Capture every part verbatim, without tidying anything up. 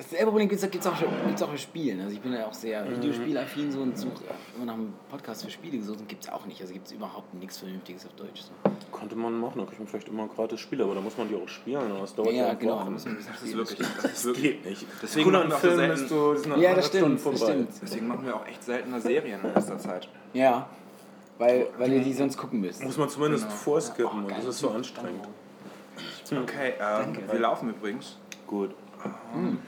Dasselbe Problem gibt es gibt's auch, gibt's auch für Spielen. Also ich bin ja auch sehr mhm. videospielaffin so und suche immer nach einem Podcast für Spiele gesucht und gibt es auch nicht. Also gibt es überhaupt nichts Vernünftiges auf Deutsch. So. Könnte man machen, da kriegt man vielleicht immer gratis Spiele, aber da muss man die auch spielen. Oder? Das dauert ja, ja genau. Wochen. Da muss man ein bisschen das, ist wirklich, das, das ist wirklich geht nicht. Deswegen cool machen wir auch Film, selten. So, ja, das stimmt, das stimmt. Deswegen machen wir auch echt seltener Serien in letzter Zeit. Ja, weil, weil ihr die sonst gucken müsst. Muss man zumindest genau. vorskippen und oh, das ist so anstrengend. Okay, äh, wir laufen übrigens. Gut. Mhm.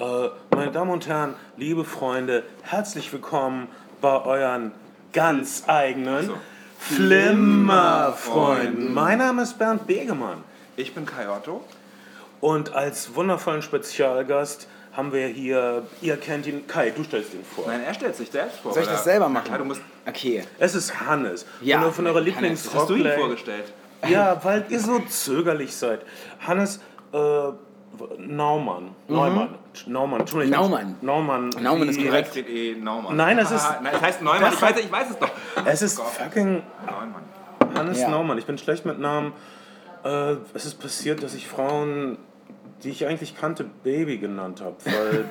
Äh, meine Damen und Herren, liebe Freunde, herzlich willkommen bei euren ganz eigenen also. Flimmerfreunden. Mein Name ist Bernd Begemann. Ich bin Kai Otto. Und als wundervollen Spezialgast haben wir hier, ihr kennt ihn, Kai, du stellst ihn vor. Nein, er stellt sich selbst vor. Soll ich das selber machen? Ja, du musst, okay. Es ist Hannes. Ja. Von, von eurer Lieblings- hast du ihn vorgestellt? Ja, weil ihr so zögerlich seid. Hannes, äh, Neumann. Neumann. Mhm. Neumann. Neumann. Neumann. Neumann ist korrekt. Neumann. Nein, es ist... Nein, es heißt Neumann. Ich weiß, ich weiß es doch. Es ist fucking... Neumann. Hannes ja. Neumann. Ich bin schlecht mit Namen. Äh, es ist passiert, dass ich Frauen, die ich eigentlich kannte, Baby genannt habe. Weil...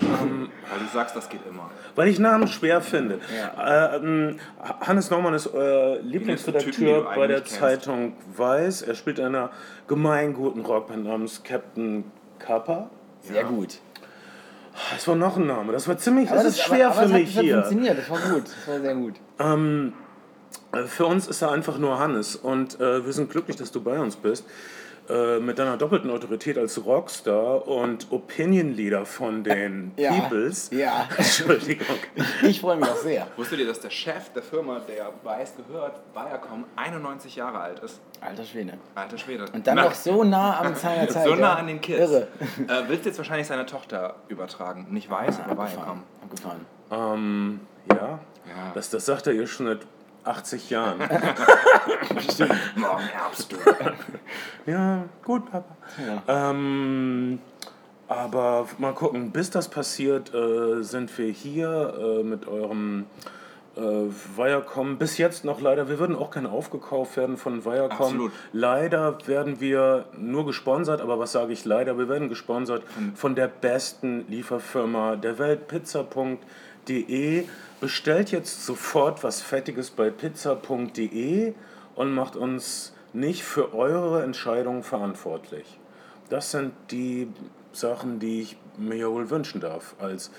ähm, weil du sagst, das geht immer. Weil ich Namen schwer finde. Ja. Ähm, Hannes Neumann ist euer Lieblingsredakteur bei der kennst. Zeitung Weiß. Er spielt in einer gemeinguten Rockband namens Captain Kappa. Sehr ja. gut. Das war noch ein Name. Das war ziemlich. Das, das ist schwer aber, aber für mich hat, hier. Das hat funktioniert. Das war gut. Das war sehr gut. Ähm, für uns ist er einfach nur Hannes. Und äh, wir sind glücklich, dass du bei uns bist. Mit deiner doppelten Autorität als Rockstar und Opinion Leader von den ja, Peoples. Ja. Entschuldigung. Ich freue mich auch sehr. Wusstet ihr, dass der Chef der Firma, der Weiß gehört, Bayercom, einundneunzig Jahre alt ist? Alter Schwede. Alter Schwede. Und dann noch so nah am seiner Zeit. So nah an den Kids. Irre. Äh, willst du jetzt wahrscheinlich seine Tochter übertragen? Nicht Weiß, aber Bayercom. Abgefahren. Ähm, ja. ja. Das, das sagt er ihr schon seit achtzig Jahren. Stimmt. Morgen erbst du. Ja, gut, Papa. Ja. Ähm, aber mal gucken, bis das passiert, äh, sind wir hier äh, mit eurem äh, Viacom. Bis jetzt noch leider, wir würden auch gerne aufgekauft werden von Viacom. Absolut. Leider werden wir nur gesponsert, aber was sage ich leider? Wir werden gesponsert mhm. von der besten Lieferfirma der Welt, pizza punkt de. Bestellt jetzt sofort was Fettiges bei pizza punkt de und macht uns nicht für eure Entscheidungen verantwortlich. Das sind die Sachen, die ich mir wohl wünschen darf als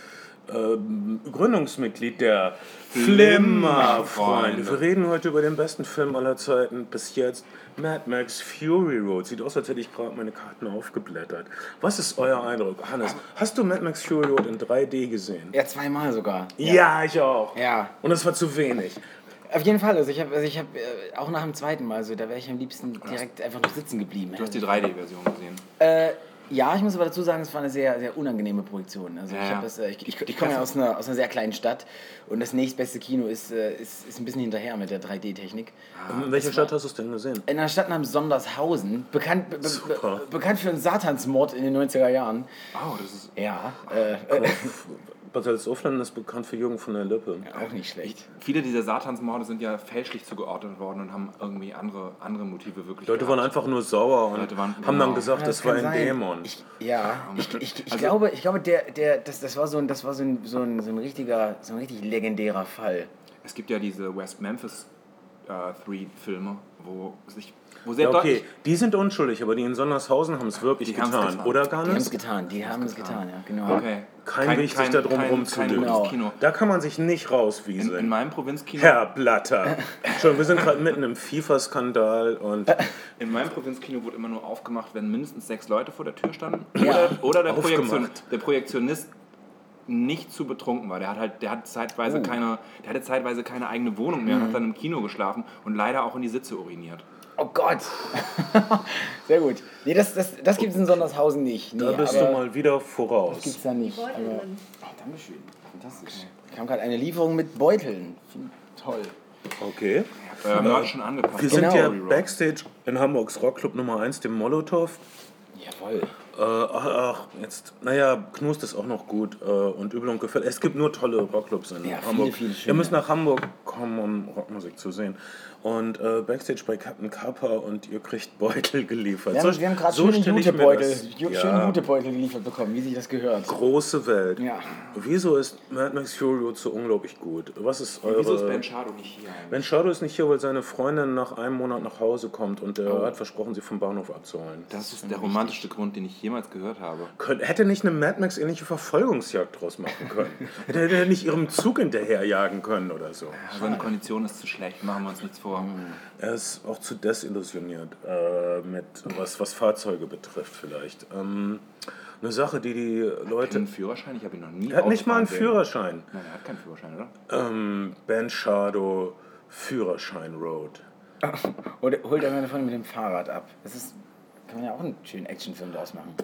ähm, Gründungsmitglied der Flimmerfreunde. Wir reden heute über den besten Film aller Zeiten bis jetzt, Mad Max Fury Road. Sieht aus, als hätte ich gerade meine Karten aufgeblättert. Was ist euer Eindruck? Hannes, hast du Mad Max Fury Road in drei D gesehen? Ja, zweimal sogar. Ja, ja ich auch. Ja. Und das war zu wenig. Auf jeden Fall, also ich habe also ich hab, äh, auch nach dem zweiten Mal, also da wäre ich am liebsten direkt einfach noch sitzen geblieben. Du hast die drei D-Version gesehen? Äh, ja, ich muss aber dazu sagen, es war eine sehr, sehr unangenehme Projektion. Also ja. ich, das, äh, ich, ich, ich komme ja aus einer, aus einer sehr kleinen Stadt und das nächstbeste Kino ist, äh, ist, ist ein bisschen hinterher mit der drei D-Technik. Ah, in welcher Stadt hast du es denn gesehen? In einer Stadt namens Sondershausen, bekannt, be, be, bekannt für einen Satansmord in den neunziger Jahren. Oh, das ist... Ja, äh... Bad Salzuflen ist bekannt für Jürgen von der Lippe. Ja, auch nicht schlecht. Viele dieser Satansmorde sind ja fälschlich zugeordnet worden und haben irgendwie andere, andere Motive wirklich Leute gehabt. Waren einfach nur sauer und waren, haben genau. dann gesagt, ja, das, das war ein sein. Dämon. Ich, ja, ich, ich, ich, also, glaube, ich glaube, der, der, das, das war, so ein, das war so, ein, so, ein, so ein richtiger, so ein richtig legendärer Fall. Es gibt ja diese West Memphis Three äh, Filme, wo sich... Wo sehr ja, okay, deutlich. Die sind unschuldig, aber die in Sondershausen haben es wirklich die getan, getan, oder gar nicht? Die haben es getan, die haben es getan, ja, genau. Okay. Kein, kein Weg, kein, sich da drum rumzulösen. Genau. Da kann man sich nicht rauswiesen. In, in meinem Provinzkino? Herr Blatter. Entschuldigung, wir sind gerade mitten im FIFA-Skandal. Und in meinem Provinzkino wurde immer nur aufgemacht, wenn mindestens sechs Leute vor der Tür standen. Oder, oder der, Projektion, der Projektionist nicht zu betrunken war. Der hat halt, der hat zeitweise oh. keine, der hatte zeitweise keine eigene Wohnung mehr mhm. und hat dann im Kino geschlafen und leider auch in die Sitze uriniert. Oh Gott! Sehr gut. Nee, das, das, das gibt es in Sondershausen nicht. Nee, da bist du mal wieder voraus. Das gibt es da nicht. Aber, oh, Dankeschön. Fantastisch. Okay. Ich kam gerade eine Lieferung mit Beuteln. Toll. Okay. Ich hab, äh, ja. schon angepasst. Wir genau. sind ja backstage in Hamburgs Rockclub Nummer eins, dem Molotow. Jawohl. Äh, ach, jetzt, naja, Knust ist auch noch gut äh, und Übel und Gefällt. Es gibt nur tolle Rockclubs in ja, Hamburg. Viele, viele Ihr müsst nach Hamburg kommen, um Rockmusik zu sehen. Und äh, Backstage bei Captain Kappa und ihr kriegt Beutel geliefert. Wir haben, so, wir haben gerade so schön Jutebeutel ja, geliefert bekommen, wie sich das gehört. Große Welt. Ja. Wieso ist Mad Max Fury Road so unglaublich gut? Was ist eure... Wieso ist Ben Shardo nicht hier? Eigentlich? Ben Shardo ist nicht hier, weil seine Freundin nach einem Monat nach Hause kommt und er oh. hat versprochen, sie vom Bahnhof abzuholen. Das ist der romantischste Grund, den ich jemals gehört habe. Könnt, hätte nicht eine Mad Max ähnliche Verfolgungsjagd draus machen können? hätte, hätte er nicht ihrem Zug hinterherjagen können oder so? Ja, seine Kondition ist zu schlecht, machen wir uns nichts vor. Er ist auch zu desillusioniert, äh, mit was, was Fahrzeuge betrifft vielleicht. Ähm, eine Sache, die die Leute... Hat einen Führerschein? Ich habe ihn noch nie... Er hat nicht mal einen Führerschein. Nein, er hat keinen Führerschein, oder? Ähm, Ben Shardo, Führerschein Road. Oder holt er meine Freunde mit dem Fahrrad ab. Das ist... Kann man ja auch einen schönen Actionfilm draus machen.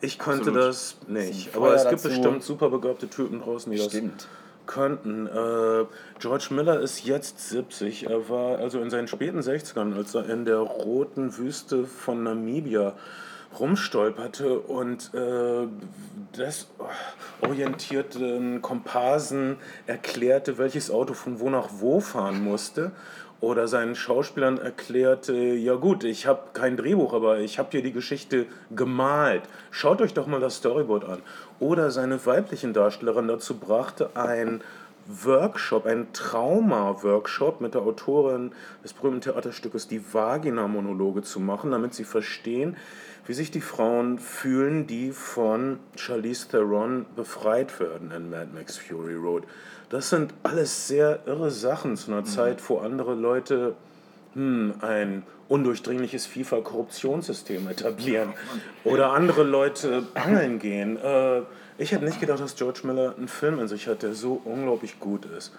Ich konnte das nicht. Aber es gibt dazu. bestimmt super begabte Typen draußen, die Stimmt. das... könnten. Äh, George Miller ist jetzt siebzig. Er war also in seinen späten sechzigern, als er in der roten Wüste von Namibia rumstolperte und äh, desorientierten Komparsen erklärte, welches Auto von wo nach wo fahren musste. Oder seinen Schauspielern erklärte, ja gut, ich habe kein Drehbuch, aber ich habe hier die Geschichte gemalt. Schaut euch doch mal das Storyboard an. Oder seine weiblichen Darstellerin dazu brachte, einen Workshop, einen Trauma-Workshop mit der Autorin des berühmten Theaterstückes die Vagina-Monologe zu machen, damit sie verstehen, wie sich die Frauen fühlen, die von Charlize Theron befreit werden in Mad Max Fury Road. Das sind alles sehr irre Sachen zu einer mhm. Zeit, wo andere Leute hm, ein undurchdringliches FIFA-Korruptionssystem etablieren oder andere Leute angeln gehen. Äh, ich hätte nicht gedacht, dass George Miller einen Film in sich hat, der so unglaublich gut ist.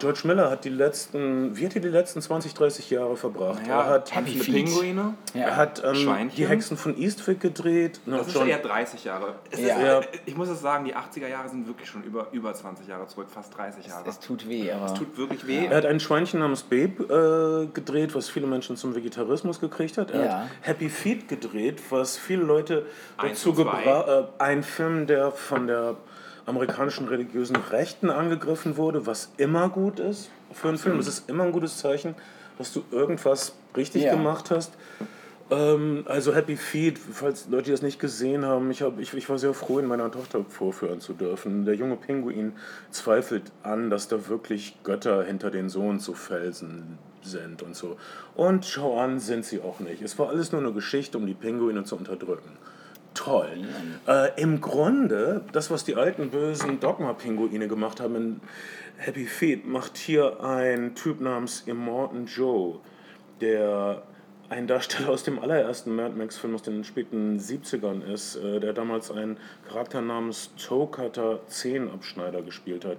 George Miller hat die letzten, wie hat er die letzten zwanzig, dreißig Jahre verbracht? Ja, er hat Happy Feet. Pinguine, ja. Er hat ähm, die Hexen von Eastwick gedreht. No, das ist John. eher dreißig Jahre. Es ja. ist, ich muss es sagen, die achtziger Jahre sind wirklich schon über, über zwanzig Jahre zurück, fast dreißig Jahre. Es, es tut weh. Aber es tut wirklich weh. Er hat ein Schweinchen namens Babe äh, gedreht, was viele Menschen zum Vegetarismus gekriegt hat. Er ja. hat Happy Feet gedreht, was viele Leute dazu gebracht äh, ein Film, der von der amerikanischen religiösen Rechten angegriffen wurde, was immer gut ist für einen Film. Es ist immer ein gutes Zeichen, dass du irgendwas richtig yeah. gemacht hast. Ähm, also Happy Feet, falls Leute, die das nicht gesehen haben, ich, hab, ich, ich war sehr froh, ihn meiner Tochter vorführen zu dürfen. Der junge Pinguin zweifelt an, dass da wirklich Götter hinter den Sohn zu Felsen sind und so. Und schau an, sind sie auch nicht. Es war alles nur eine Geschichte, um die Pinguine zu unterdrücken. Toll. Äh, Im Grunde, das, was die alten bösen Dogma-Pinguine gemacht haben in Happy Feet, macht hier ein Typ namens Immortan Joe, der ein Darsteller aus dem allerersten Mad Max-Film aus den späten siebzigern ist, äh, der damals einen Charakter namens Toe Cutter Zehenabschneider gespielt hat.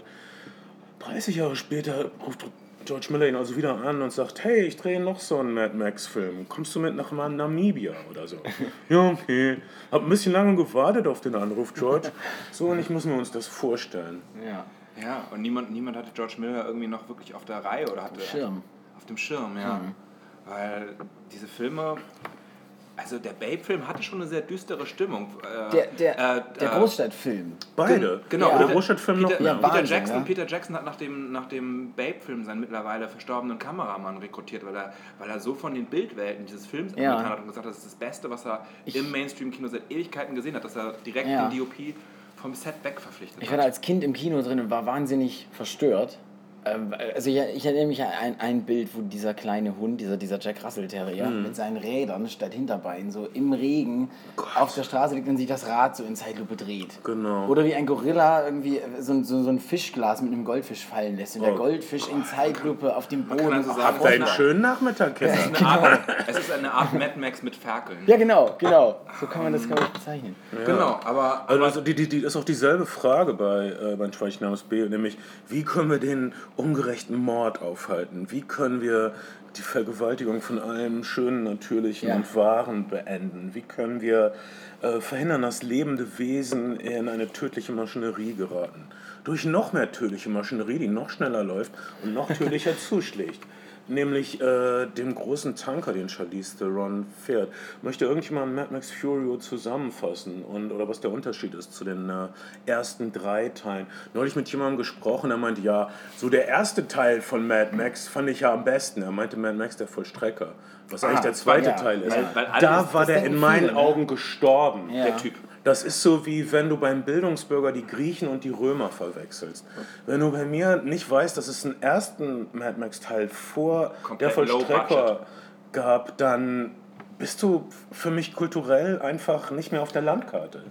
dreißig Jahre später ruft George Miller ihn also wieder an und sagt, hey, ich drehe noch so einen Mad Max-Film. Kommst du mit nach Namibia oder so? Ja, okay. Hab ein bisschen lange gewartet auf den Anruf, George. So, und ich muss mir uns das vorstellen. Ja, ja. Und niemand, niemand hatte George Miller irgendwie noch wirklich auf der Reihe oder hatte... Auf dem Schirm. Auf dem Schirm, ja. Mhm. Weil diese Filme... Also der Babe-Film hatte schon eine sehr düstere Stimmung. Äh, der der, äh, der Großstadtfilm. Beide. Genau. Ja. Der Großstadtfilm noch. Ja, Peter Jackson, ja. Peter Jackson hat nach dem, nach dem Babe-Film seinen mittlerweile verstorbenen Kameramann rekrutiert, weil er, weil er so von den Bildwelten dieses Films ja. angetan hat und gesagt hat, das ist das Beste, was er ich im Mainstream-Kino seit Ewigkeiten gesehen hat, dass er direkt ja. den D O P vom Set weg verpflichtet hat. Ich war da als Kind im Kino drin und war wahnsinnig verstört. Also ich, ich erinnere mich an ein, ein Bild, wo dieser kleine Hund, dieser, dieser Jack Russell Terrier, mhm. mit seinen Rädern statt Hinterbeinen so im Regen oh auf der Straße liegt und sich das Rad so in Zeitlupe dreht. Genau. Oder wie ein Gorilla irgendwie so, so, so ein Fischglas mit einem Goldfisch fallen lässt und oh der Goldfisch Gott. in Zeitlupe auf dem Boden. Also sagen, habt ihr einen schönen Nachmittag, Kinder. Es ist eine Art, es ist eine Art Mad Max mit Ferkeln. Ja, genau, genau. So kann man das, glaube ich, bezeichnen. Ja. Genau, aber... aber also die, die, die ist auch dieselbe Frage bei äh, bei Schweinchen namens B, nämlich, wie können wir den ungerechten Mord aufhalten? Wie können wir die Vergewaltigung von allem Schönen, Natürlichen ja. und Wahren beenden? Wie können wir äh, verhindern, dass lebende Wesen in eine tödliche Maschinerie geraten? Durch noch mehr tödliche Maschinerie, die noch schneller läuft und noch tödlicher zuschlägt. nämlich äh, dem großen Tanker, den Charlize Theron fährt. Möchte irgendjemand Mad Max Fury Road zusammenfassen und, oder was der Unterschied ist zu den äh, ersten drei Teilen? Neulich mit jemandem gesprochen, der meinte, ja, so der erste Teil von Mad Max fand ich ja am besten. Er meinte Mad Max, der Vollstrecker, was ah, eigentlich der zweite ja, Teil ist. Weil, weil da ist, war der in meinen viele, Augen gestorben, ja. der Typ. Das ist so, wie wenn du beim Bildungsbürger die Griechen und die Römer verwechselst. Wenn du bei mir nicht weißt, dass es einen ersten Mad Max-Teil vor Komplett der Vollstrecker gab, dann bist du für mich kulturell einfach nicht mehr auf der Landkarte.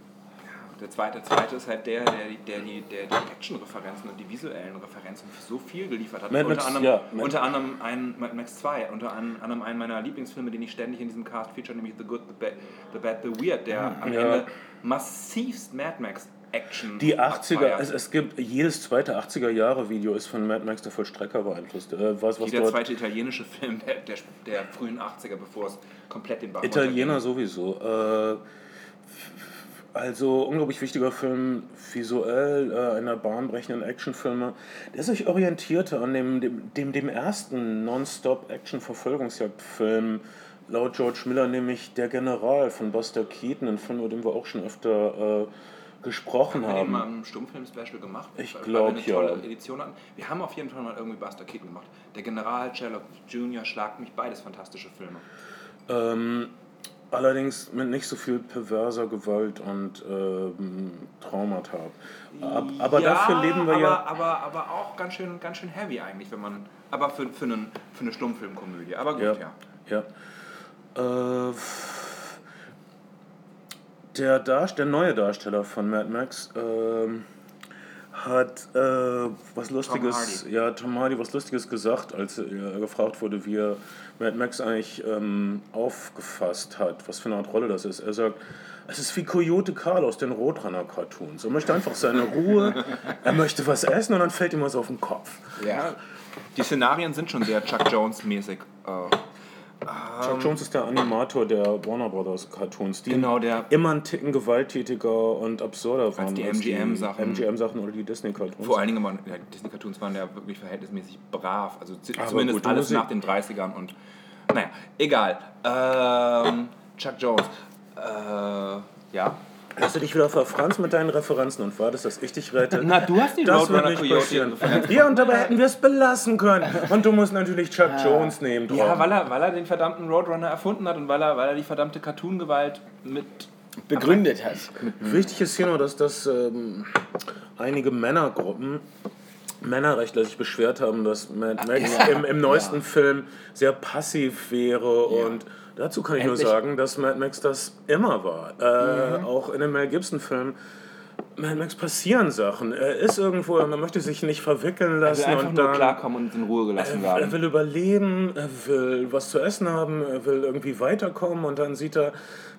Der zweite, zweite ist halt der, der, der, die, der die Action-Referenzen und die visuellen Referenzen so viel geliefert hat. Mad Max, unter anderem, ja, Mad unter anderem ein, Mad Max zwei, unter anderem einen meiner Lieblingsfilme, den ich ständig in diesem Cast feature, nämlich The Good, The Bad, The, Bad, The Weird, der ja. am Ende massivst Mad Max Action. Die achtziger, es, es gibt jedes zweite achtziger-Jahre-Video ist von Mad Max der Vollstrecker beeinflusst. Äh, was, was Jeder dort zweite italienische Film der, der, der frühen achtziger, bevor es komplett den Bach Italiener unterging. Sowieso. Äh, Also unglaublich wichtiger Film, visuell, äh, einer bahnbrechenden Actionfilme, der sich orientierte an dem, dem, dem, dem ersten Non-Stop-Action-Verfolgungsjagd-Film, laut George Miller, nämlich Der General von Buster Keaton, ein Film, über den wir auch schon öfter äh, gesprochen haben. Wir haben mal im Stummfilm-Special gemacht, ich weil, glaub, weil wir eine tolle ja. Edition hatten. Wir haben auf jeden Fall mal irgendwie Buster Keaton gemacht. Der General, Sherlock Junior, Schlag mich, beides fantastische Filme. Ähm... Allerdings mit nicht so viel perverser Gewalt und ähm, Traumata. Ab, aber ja, dafür leben wir aber, ja... Aber, aber auch ganz schön, ganz schön heavy eigentlich, wenn man... Aber für, für, einen, für eine Stummfilmkomödie. Aber gut, ja. ja. ja. Äh, der, Darst- der neue Darsteller von Mad Max äh, hat äh, was Lustiges... Tom Hardy. Ja, Tom Hardy was Lustiges gesagt, als er gefragt wurde, wie er Mad Max eigentlich ähm, aufgefasst hat, was für eine Art Rolle das ist. Er sagt, es ist wie Coyote Karl aus den Roadrunner-Cartoons. Er möchte einfach seine Ruhe, er möchte was essen und dann fällt ihm was auf den Kopf. Ja, die Szenarien sind schon sehr Chuck Jones-mäßig. Oh. Chuck um, Jones ist der Animator der Warner Brothers Cartoons, die genau der, immer einen Ticken gewalttätiger und absurder waren als die M G M-Sachen. M G M-Sachen oder die Disney-Cartoons. Vor allen Dingen waren ja, die Disney-Cartoons waren ja wirklich verhältnismäßig brav, also z- zumindest gut, alles nach den dreißigern und naja, egal. Ähm, Chuck Jones, äh, ja. Hast du dich wieder verfranst mit deinen Referenzen und wartest, dass ich dich rette? Na, du hast die Roadrunner-Coyote. Ja, und dabei hätten wir es belassen können. Und du musst natürlich Chuck ja. Jones nehmen. Drauf. Ja, weil er, weil er den verdammten Roadrunner erfunden hat und weil er, weil er die verdammte Cartoon-Gewalt mit... begründet hat. Wichtig ist hier nur, dass, dass ähm, einige Männergruppen... Männerrechtler sich beschwert haben, dass Mad Max ja. im, im neuesten ja. Film sehr passiv wäre ja. und dazu kann ich Endlich. nur sagen, dass Mad Max das immer war. Äh, mhm. Auch in den Mel Gibson-Filmen. Mad Max passieren Sachen. Er ist irgendwo, er möchte sich nicht verwickeln lassen. Er will einfach und dann, nur klarkommen und in Ruhe gelassen werden. Er will überleben, er will was zu essen haben, er will irgendwie weiterkommen und dann sieht er,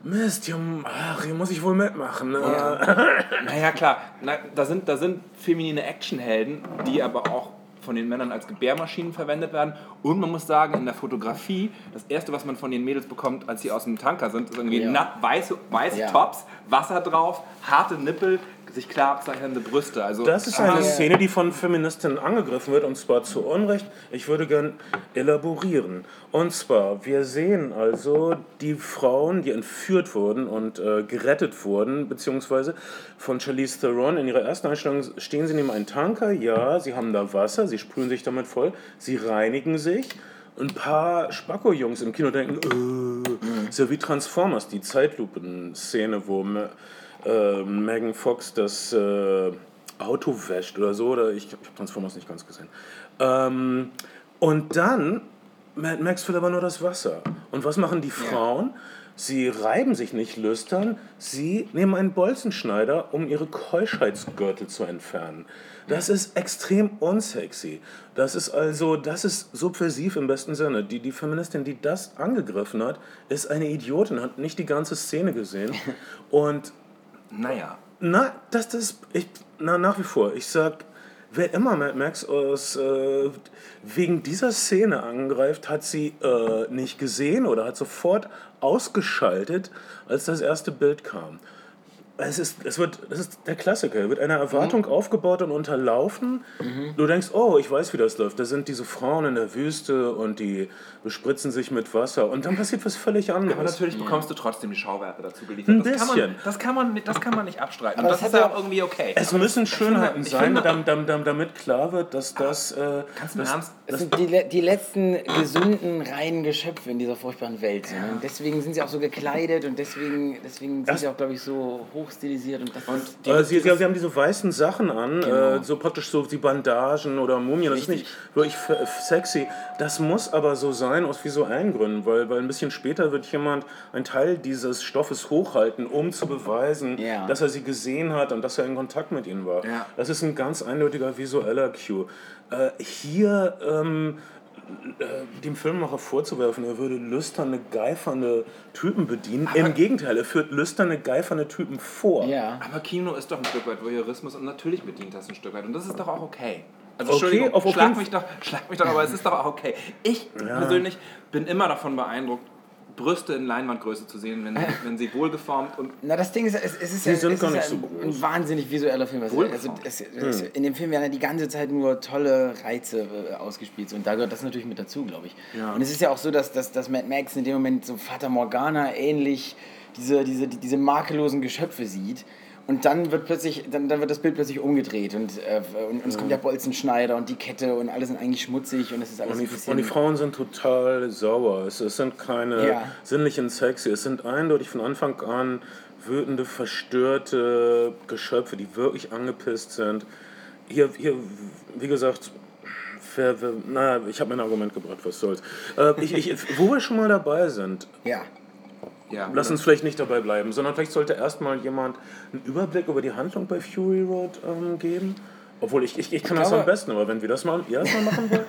Mist, hier, ach, hier muss ich wohl mitmachen. Ja. Naja, klar. Na, da, sind, da sind feminine Actionhelden, die aber auch von den Männern als Gebärmaschinen verwendet werden. Und man muss sagen, in der Fotografie, das Erste, was man von den Mädels bekommt, als sie aus dem Tanker sind, ist irgendwie ja. natt, weiße, weiße ja. Tops, Wasser drauf, harte Nippel, sich klar abzeichnende Brüste. Also, das ist eine ah, Szene, die von Feministinnen angegriffen wird, und zwar zu Unrecht. Ich würde gern elaborieren. Und zwar, wir sehen also die Frauen, die entführt wurden und äh, gerettet wurden, beziehungsweise von Charlize Theron. In ihrer ersten Einstellung stehen sie neben einem Tanker. Ja, sie haben da Wasser, sie sprühen sich damit voll, sie reinigen sich. Ein paar Spacko-Jungs im Kino denken, äh, ist ja wie Transformers, die Zeitlupen-Szene, wo Äh, Megan Fox das äh, Auto wäscht oder so, oder ich, ich habe Transformers nicht ganz gesehen. Ähm, und dann, Mad Max will aber nur das Wasser. Und was machen die Frauen? Yeah. Sie reiben sich nicht lüstern, sie nehmen einen Bolzenschneider, um ihre Keuschheitsgürtel zu entfernen. Das ist extrem unsexy. Das ist also, das ist subversiv im besten Sinne. Die, die Feministin, die das angegriffen hat, ist eine Idiotin, hat nicht die ganze Szene gesehen. Und Naja. Na, das, das, ich, na, nach wie vor, ich sag, wer immer Mad Max aus, äh, wegen dieser Szene angreift, hat sie äh, nicht gesehen oder hat sofort ausgeschaltet, als das erste Bild kam. Es ist, es wird, das ist der Klassiker. Er wird einer Erwartung mhm. aufgebaut und unterlaufen. Mhm. Du denkst, oh, ich weiß, wie das läuft. Da sind diese Frauen in der Wüste und die bespritzen sich mit Wasser. Und dann passiert was völlig anderes. Aber natürlich mhm. bekommst du trotzdem die Schauwerte dazu geliefert. Ein das bisschen. Kann man, das, kann man, das kann man nicht abstreiten. Aber und das, das ist ja auch irgendwie okay. Es aber müssen Schönheiten sein, damit, damit klar wird, dass das... Äh, kannst du das, das, das sind die, die letzten gesunden, reinen Geschöpfe in dieser furchtbaren Welt. Ja. Und deswegen sind sie auch so gekleidet und deswegen, deswegen sind sie auch, glaube ich, so hoch stilisiert und das und ist die, äh, sie, das sie haben diese weißen Sachen an, genau. äh, so praktisch so die Bandagen oder Mumien, das richtig. Ist nicht wirklich f- sexy. Das muss aber so sein, aus visuellen Gründen, weil, weil ein bisschen später wird jemand einen Teil dieses Stoffes hochhalten, um zu beweisen, ja. dass er sie gesehen hat und dass er in Kontakt mit ihnen war. Ja. Das ist ein ganz eindeutiger visueller Cue. Äh, hier ähm, dem Filmemacher vorzuwerfen, er würde lüsterne, geifernde Typen bedienen. Aber im Gegenteil, er führt lüsterne, geifernde Typen vor. Ja. Aber Kino ist doch ein Stück weit Voyeurismus und natürlich bedient das ein Stück weit. Und das ist doch auch okay. Also okay, Entschuldigung, auf schlag, mich doch, schlag mich doch, aber es ist doch auch okay. Ich ja. persönlich bin immer davon beeindruckt, Brüste in Leinwandgröße zu sehen, wenn, wenn sie wohlgeformt und... Na, das Ding ist, es, es ist ja, es ist ja ein, so ein wahnsinnig visueller Film. Also, also es, es, in dem Film werden ja die ganze Zeit nur tolle Reize ausgespielt und da gehört das natürlich mit dazu, glaube ich. Ja. Und es ist ja auch so, dass, dass, dass Mad Max in dem Moment so Fata Morgana ähnlich diese, diese, diese makellosen Geschöpfe sieht. Und dann wird plötzlich, dann, dann wird das Bild plötzlich umgedreht und, äh, und, und es kommt der Bolzenschneider und die Kette und alle sind eigentlich schmutzig und es ist alles und, die, und die Frauen sind total sauer. Es, es sind keine ja. sinnlichen Sexy. Es sind eindeutig von Anfang an wütende, verstörte Geschöpfe, die wirklich angepisst sind. Hier, hier wie gesagt... Wer, wer, na, ich habe mir ein Argument gebracht, was soll's. Äh, ich, ich, wo wir schon mal dabei sind... Ja. Ja, lass uns vielleicht nicht dabei bleiben, sondern vielleicht sollte erstmal jemand einen Überblick über die Handlung bei Fury Road ähm, geben. Obwohl, ich, ich, ich kann ich das glaube, am besten, aber wenn wir das mal erstmal machen wollen...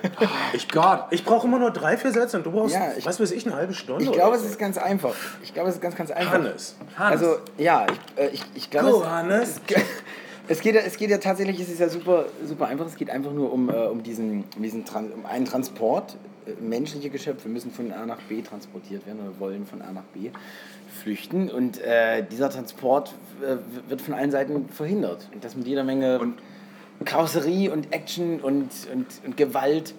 ich, ich brauche immer nur drei, vier Sätze und du brauchst, ja, ich, was weiß ich, eine halbe Stunde. Ich glaube, es ist ganz einfach. Ich glaube, es ist ganz, ganz einfach. Hannes. Hannes. Also, ja, ich, äh, ich, ich glaube... Go, es, Hannes. Es, es, geht, es geht ja tatsächlich, es ist ja super, super einfach, es geht einfach nur um, äh, um, diesen, um, diesen Trans, um einen Transport. Menschliche Geschöpfe müssen von A nach B transportiert werden oder wollen von A nach B flüchten und äh, dieser Transport äh, wird von allen Seiten verhindert und das mit jeder Menge und Karosserie und Action und, und, und Gewalt.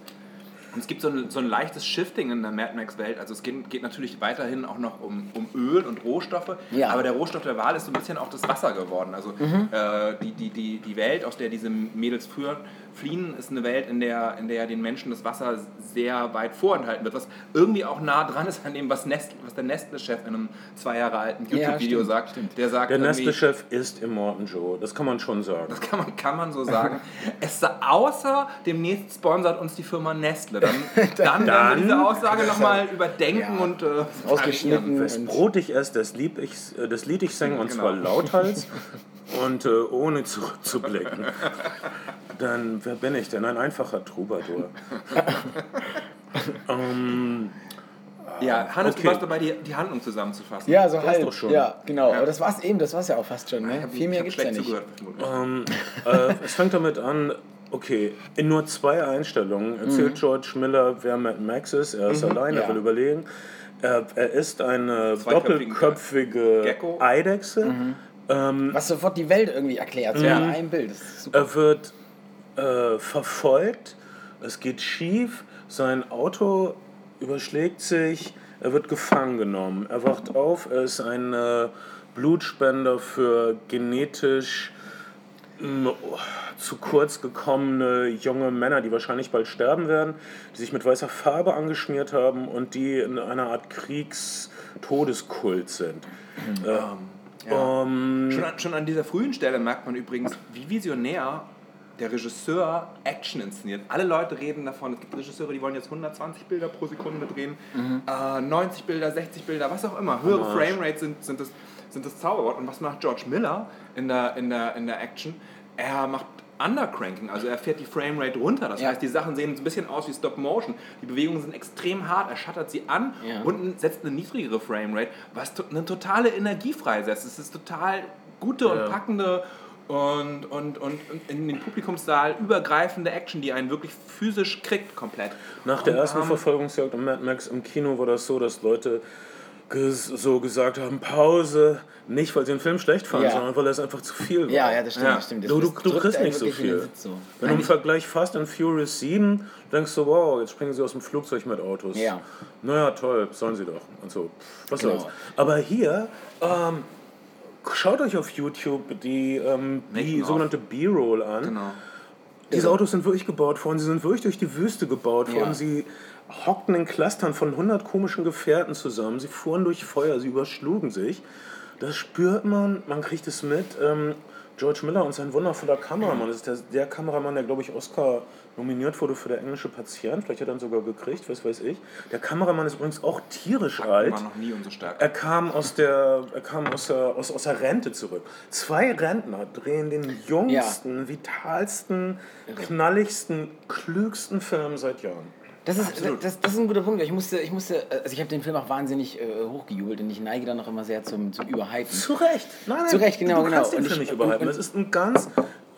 Und es gibt so ein, so ein leichtes Shifting in der Mad Max-Welt. Also es geht, geht natürlich weiterhin auch noch um, um Öl und Rohstoffe. Ja. Aber der Rohstoff der Wahl ist so ein bisschen auch das Wasser geworden. Also mhm. äh, die, die, die, die Welt, aus der diese Mädels früher fliehen, ist eine Welt, in der, in der den Menschen das Wasser sehr weit vorenthalten wird. Was irgendwie auch nah dran ist an dem, was, Nestle, was der Nestle-Chef in einem zwei Jahre alten YouTube-Video ja, sagt. Stimmt. Der, der Nestle-Chef ist Immortan Joe. Das kann man schon sagen. Das kann man, kann man so sagen. Es außer demnächst sponsert uns die Firma Nestle. Dann, dann, dann werden wir diese Aussage nochmal überdenken ja, und äh, ausgeschnitten. Das Brot ich esse, das Lied ich, das Lied ich singe, und genau. zwar lauthals und äh, ohne zurückzublicken. Dann, wer bin ich denn? Ein einfacher Troubadour. ähm, ja, Hannes, okay. Du warst dabei, die, die Handlung zusammenzufassen. Ja, so halb. Ja, genau. Ja. Aber das war's eben, das war's ja auch fast schon. Ne? Viel mehr gibt's ja nicht. Ähm, äh, es fängt damit an. Okay, in nur zwei Einstellungen erzählt mhm. George Miller, wer Mad Max ist. Er ist mhm, allein, er ja. will überlegen. Er, er ist eine doppelköpfige Eidechse. Mhm. Ähm, Was sofort die Welt irgendwie erklärt, so in einem Bild. Das ist super. Er wird äh, verfolgt, es geht schief, sein Auto überschlägt sich, er wird gefangen genommen. Er wacht auf, er ist ein äh, Blutspender für genetisch... zu kurz gekommene junge Männer, die wahrscheinlich bald sterben werden, die sich mit weißer Farbe angeschmiert haben und die in einer Art Kriegstodeskult sind. Mhm. Ähm, ja. ähm, schon, an, schon an dieser frühen Stelle merkt man übrigens, wie visionär der Regisseur Action inszeniert. Alle Leute reden davon, es gibt Regisseure, die wollen jetzt hundertzwanzig Bilder pro Sekunde drehen, mhm. äh, neunzig Bilder, sechzig Bilder, was auch immer. Höhere oh Framerates sind, sind das... sind das Zauberwort. Und was macht George Miller in der, in der, in der Action? Er macht Undercranking, also er fährt die Framerate runter. Das ja. heißt, die Sachen sehen so ein bisschen aus wie Stop-Motion. Die Bewegungen sind extrem hart, er schattert sie an ja. und setzt eine niedrigere Framerate, was eine totale Energie freisetzt. Es ist total gute ja. und packende und, und, und, und in den Publikumssaal übergreifende Action, die einen wirklich physisch kriegt komplett. Nach der und, ersten ähm, Verfolgungsjagd um Mad Max im Kino war das so, dass Leute... ges- so gesagt haben, Pause, nicht weil sie den Film schlecht fanden, ja. sondern weil es einfach zu viel war. Ja, ja, das stimmt. Ja. Das stimmt. Das du, du, du kriegst nicht so viel. So. Wenn du im Vergleich Fast and Furious sieben denkst, so wow, jetzt springen sie aus dem Flugzeug mit Autos. Ja. Naja, toll, sollen sie doch. Und so, pff, was genau. soll's. Aber hier, ähm, schaut euch auf YouTube die, ähm, die sogenannte B-Roll an. Genau. Diese Autos sind wirklich gebaut worden, sie sind wirklich durch die Wüste gebaut worden, ja. sie hockten in Clustern von hundert komischen Gefährten zusammen, sie fuhren durch Feuer, sie überschlugen sich. Das spürt man, man kriegt es mit. Ähm, George Miller und sein wundervoller Kameramann, das ist der, der Kameramann, der, glaube ich, Oscar nominiert wurde für Der englische Patient, vielleicht hat er ihn sogar gekriegt, was weiß ich. Der Kameramann ist übrigens auch tierisch alt. War noch nie umso stärker. Er kam aus der, er kam aus der, aus, aus der Rente zurück. Zwei Rentner drehen den jüngsten, ja. vitalsten, knalligsten, klügsten Film seit Jahren. Das ist, das, das ist ein guter Punkt. Ich musste, ich musste, also ich habe den Film auch wahnsinnig äh, hochgejubelt und ich neige dann noch immer sehr zum, zum Überhypen. Zu Recht. Nein, nein, Zu Recht, genau, du genau. kannst den Film nicht überhypen. Das ist ein ganz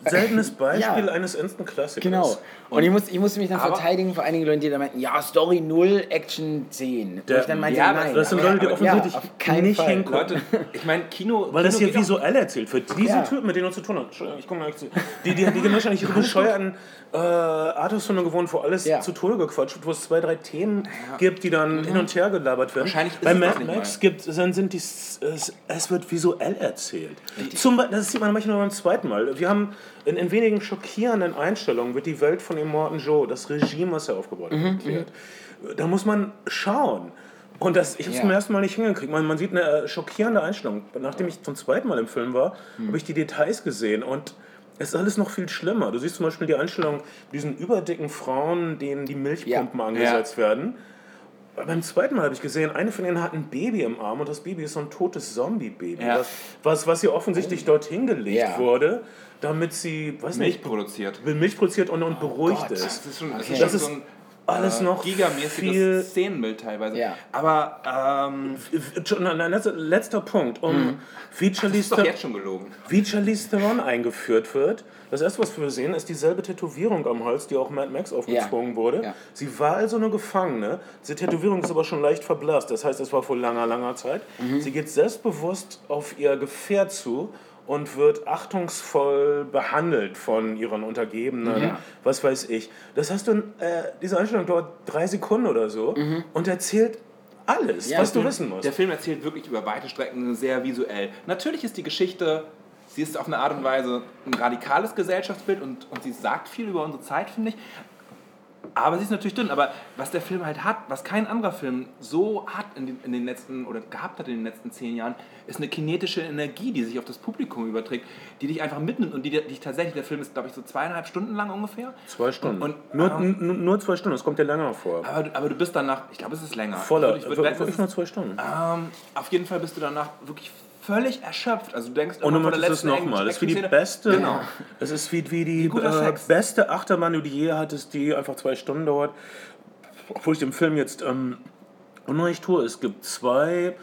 seltenes Beispiel ja. eines instant Klassikers. Genau. Und ich musste, ich musste mich dann aber verteidigen vor einigen Leuten, die da meinten, ja, Story null, Action zehn. Der, und ich dann meinte, ja, nein. Das sind Leute, die offensichtlich ja, auf keinen nicht Fall. hinkommen. Leute, ich meine, Kino... Weil Kino das hier visuell erzählt wird. Diese ja. Typen, mit denen du zu tun hast. Ich komme gleich zu. Die, die, die, die Menschen haben sich bescheuerten äh, Artusfilme gewohnt, wo alles ja. zu Tode gequatscht wird, wo es zwei, drei Themen ja. gibt, die dann mhm. hin und her gelabert werden. Wahrscheinlich ist Bei es Mad Max gibt, sind, sind die... Es, es wird visuell erzählt. Zum, das sieht man manchmal nur beim zweiten Mal. Wir haben... In, in wenigen schockierenden Einstellungen wird die Welt von Immortan Joe, das Regime, was er aufgebaut hat, mhm, erklärt. M- da muss man schauen. Und das, ich habe es ja. zum ersten Mal nicht hingekriegt. Man, man sieht eine schockierende Einstellung. Nachdem ich zum zweiten Mal im Film war, mhm. habe ich die Details gesehen. Und es ist alles noch viel schlimmer. Du siehst zum Beispiel die Einstellung diesen überdicken Frauen, denen die Milchpumpen ja. angesetzt ja. werden. Beim zweiten Mal habe ich gesehen, eine von ihnen hat ein Baby im Arm und das Baby ist so ein totes Zombie-Baby. Ja. Das, was, was ihr offensichtlich oh. dorthin gelegt ja. wurde, damit sie, weiß Milch nicht, produziert. Milch produziert und, und oh beruhigt Gott. ist. Das ist schon, okay. das ist so ein alles äh, noch gigamäßiges Szenenbild teilweise. Ja. Aber, ähm... Letzter, letzter Punkt. Um hm. wie Charlize Theron, jetzt schon gelogen. Wie Charlize Theron eingeführt wird, das erste, was wir sehen, ist dieselbe Tätowierung am Hals, die auch Mad Max aufgezwungen ja. wurde. Ja. Sie war also eine Gefangene. Diese Tätowierung ist aber schon leicht verblasst. Das heißt, es war vor langer, langer Zeit. Mhm. Sie geht selbstbewusst auf ihr Gefährt zu und wird achtungsvoll behandelt von ihren Untergebenen, mhm. was weiß ich. Das heißt, du, äh, diese Einstellung dauert drei Sekunden oder so mhm. und erzählt alles, ja, was du Film, wissen musst. Der Film erzählt wirklich über weite Strecken sehr visuell. Natürlich ist die Geschichte, sie ist auf eine Art und Weise ein radikales Gesellschaftsbild und, und sie sagt viel über unsere Zeit, finde ich. Aber sie ist natürlich dünn, aber was der Film halt hat, was kein anderer Film so hat in den, in den letzten, oder gehabt hat in den letzten zehn Jahren, ist eine kinetische Energie, die sich auf das Publikum überträgt, die dich einfach mitnimmt und die dich tatsächlich, der Film ist, glaube ich, so zweieinhalb Stunden lang ungefähr. Zwei Stunden. Und, und, nur, ähm, n- nur zwei Stunden, das kommt ja länger vor. Aber, aber du bist danach, ich glaube, es ist länger. Voller, ich würde, ich würde, nur zwei Stunden. Ähm, auf jeden Fall bist du danach wirklich völlig erschöpft. Also du denkst, und du machst es nochmal. Das ist wie die beste, genau. das ist wie, wie die, die äh, beste Achterbahn, die du je hattest, die einfach zwei Stunden dauert. Obwohl ich dem Film jetzt ähm, Unrecht tue. Es gibt zwei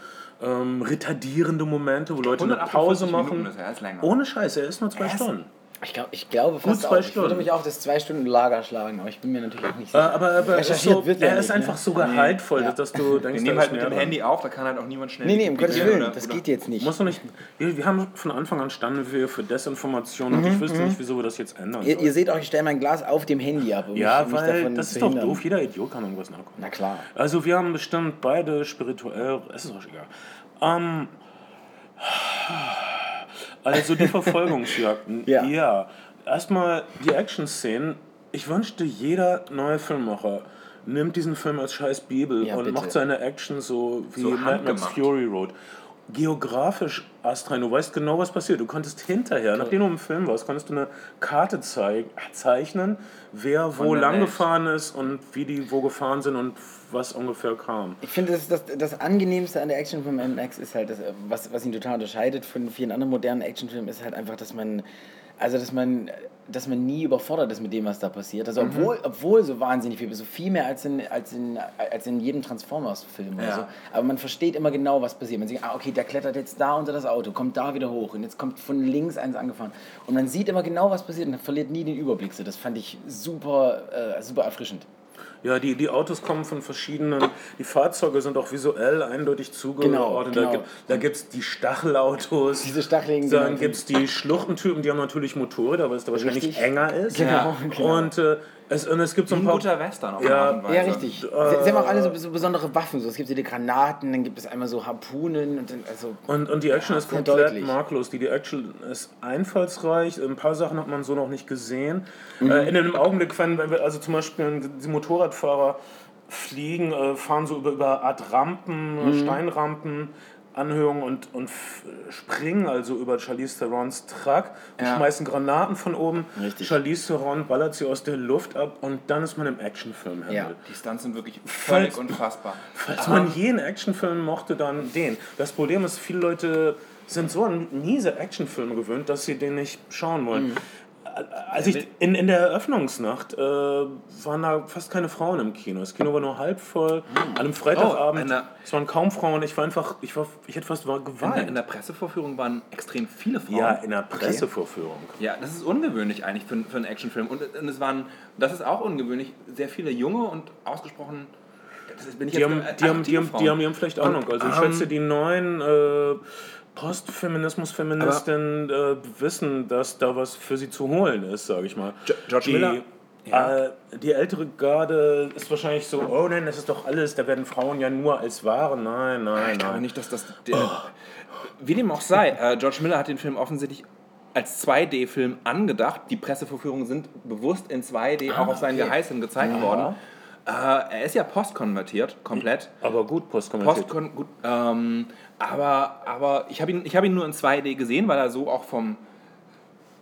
ähm, retardierende Momente, wo Leute eine Pause machen. Minuten, das heißt ohne Scheiße, er ist nur zwei er Stunden. Ist, ich, glaub, ich glaube fast gut zwei auch. Stunden. Ich würde mich auch das zwei Stunden Lager schlagen, aber ich bin mir natürlich auch nicht sicher. Äh, aber aber so, er ja ist nicht, einfach ne? so gehaltvoll, nee. dass du denkst, wir nehmen halt mit dem Handy auf, da kann halt auch niemand schnell... Nee, nee, um Gottes Willen, das geht jetzt nicht. Musst du nicht. Wir, wir haben von Anfang an standen wir für Desinformation mhm, und ich wüsste m- nicht, wieso wir das jetzt ändern ihr, ihr seht auch, ich stelle mein Glas auf dem Handy ab. Um ja, mich, weil davon das ist doch doof, jeder Idiot kann irgendwas nachgucken. Na klar. Also wir haben bestimmt beide spirituell... Es ist auch egal. Ähm... Also die Verfolgungsjagden, ja. ja. Erstmal die Action-Szenen. Ich wünschte, jeder neue Filmmacher nimmt diesen Film als scheiß Bibel ja, und bitte. macht seine Action so wie so Mad Max Fury Road. Geografisch astrein, du weißt genau, was passiert. Du konntest hinterher, nachdem du im Film warst, konntest du eine Karte zeig- zeichnen, wer wo lang Welt. gefahren ist und wie die wo gefahren sind und was ungefähr kam. Ich finde, das, das, das Angenehmste an der Actionfilm von Mad Max ist halt, das, was, was ihn total unterscheidet von vielen anderen modernen Actionfilmen, ist halt einfach, dass man... Also, dass man, dass man nie überfordert ist mit dem, was da passiert. Also, mhm. obwohl, obwohl so wahnsinnig viel, so viel mehr als in, als in, als in jedem Transformers-Film. Ja. Oder so. Aber man versteht immer genau, was passiert. Man sieht, ah, okay, der klettert jetzt da unter das Auto, kommt da wieder hoch und jetzt kommt von links eins angefahren. Und man sieht immer genau, was passiert und verliert nie den Überblick. So, das fand ich super, äh, super erfrischend. Ja, die, die Autos kommen von verschiedenen, die Fahrzeuge sind auch visuell eindeutig zugeordnet. Genau, genau. Da gibt es die Stachelautos, diese stacheligen, dann gibt es die Schluchtentypen, die haben natürlich Motorräder, weil es da wahrscheinlich richtig enger ist. Genau, genau. Und äh, es, und es gibt so ein paar... guter Western auf der ja, Art und Weise. Ja, richtig. Sie, sie haben auch alle so, so besondere Waffen. So. Es gibt hier die Granaten, dann gibt es einmal so Harpunen. Und, dann, also, und, und die Action ja, ist komplett deutlich. Marklos. Die, die Action ist einfallsreich. Ein paar Sachen hat man so noch nicht gesehen. Mhm. Äh, in einem Augenblick, wenn wir also zum Beispiel die Motorradfahrer fliegen, äh, fahren so über, über Art Rampen, mhm. Steinrampen, Anhöhungen und, und springen also über Charlize Therons Truck und ja. schmeißen Granaten von oben. Richtig. Charlize Theron ballert sie aus der Luft ab und dann ist man im Actionfilm. Ja. Die Stunts sind wirklich völlig falls, unfassbar. Falls man jeden Actionfilm mochte, dann den. Das Problem ist, viele Leute sind so an miese Actionfilme gewöhnt, dass sie den nicht schauen wollen. Mhm. Als ich in, in der Eröffnungsnacht äh, waren da fast keine Frauen im Kino. Das Kino war nur halb voll. An einem Freitagabend, oh, es waren kaum Frauen. Ich war einfach, ich war, ich hätte fast geweint. In der, in der Pressevorführung waren extrem viele Frauen. Ja, in der Pressevorführung. Okay. Ja, das ist ungewöhnlich eigentlich für, für einen Actionfilm. Und, und es waren, das ist auch ungewöhnlich, sehr viele junge und ausgesprochen. Das bin ich die, jetzt haben, die, haben, die, haben, die haben, die haben vielleicht Ahnung. Also ich um, schätze die neuen. Äh, Postfeminismus, Feministinnen äh, wissen, dass da was für sie zu holen ist, sage ich mal. George Miller. Ja. Äh, die ältere Garde ist wahrscheinlich so, oh nein, das ist doch alles, da werden Frauen ja nur als Waren. Nein, nein, ich glaube nicht, dass das... Der, oh. Wie dem auch sei, äh, George Miller hat den Film offensichtlich als zwei D Film angedacht. Die Pressevorführungen sind bewusst in zwei D ah, auch auf seinen okay. Geheiß hin gezeigt ja. worden. Äh, er ist ja postkonvertiert, komplett. Aber gut postkonvertiert. Postkon- gut, ähm, aber, aber ich habe ihn, hab ihn nur in zwei D gesehen, weil er so auch vom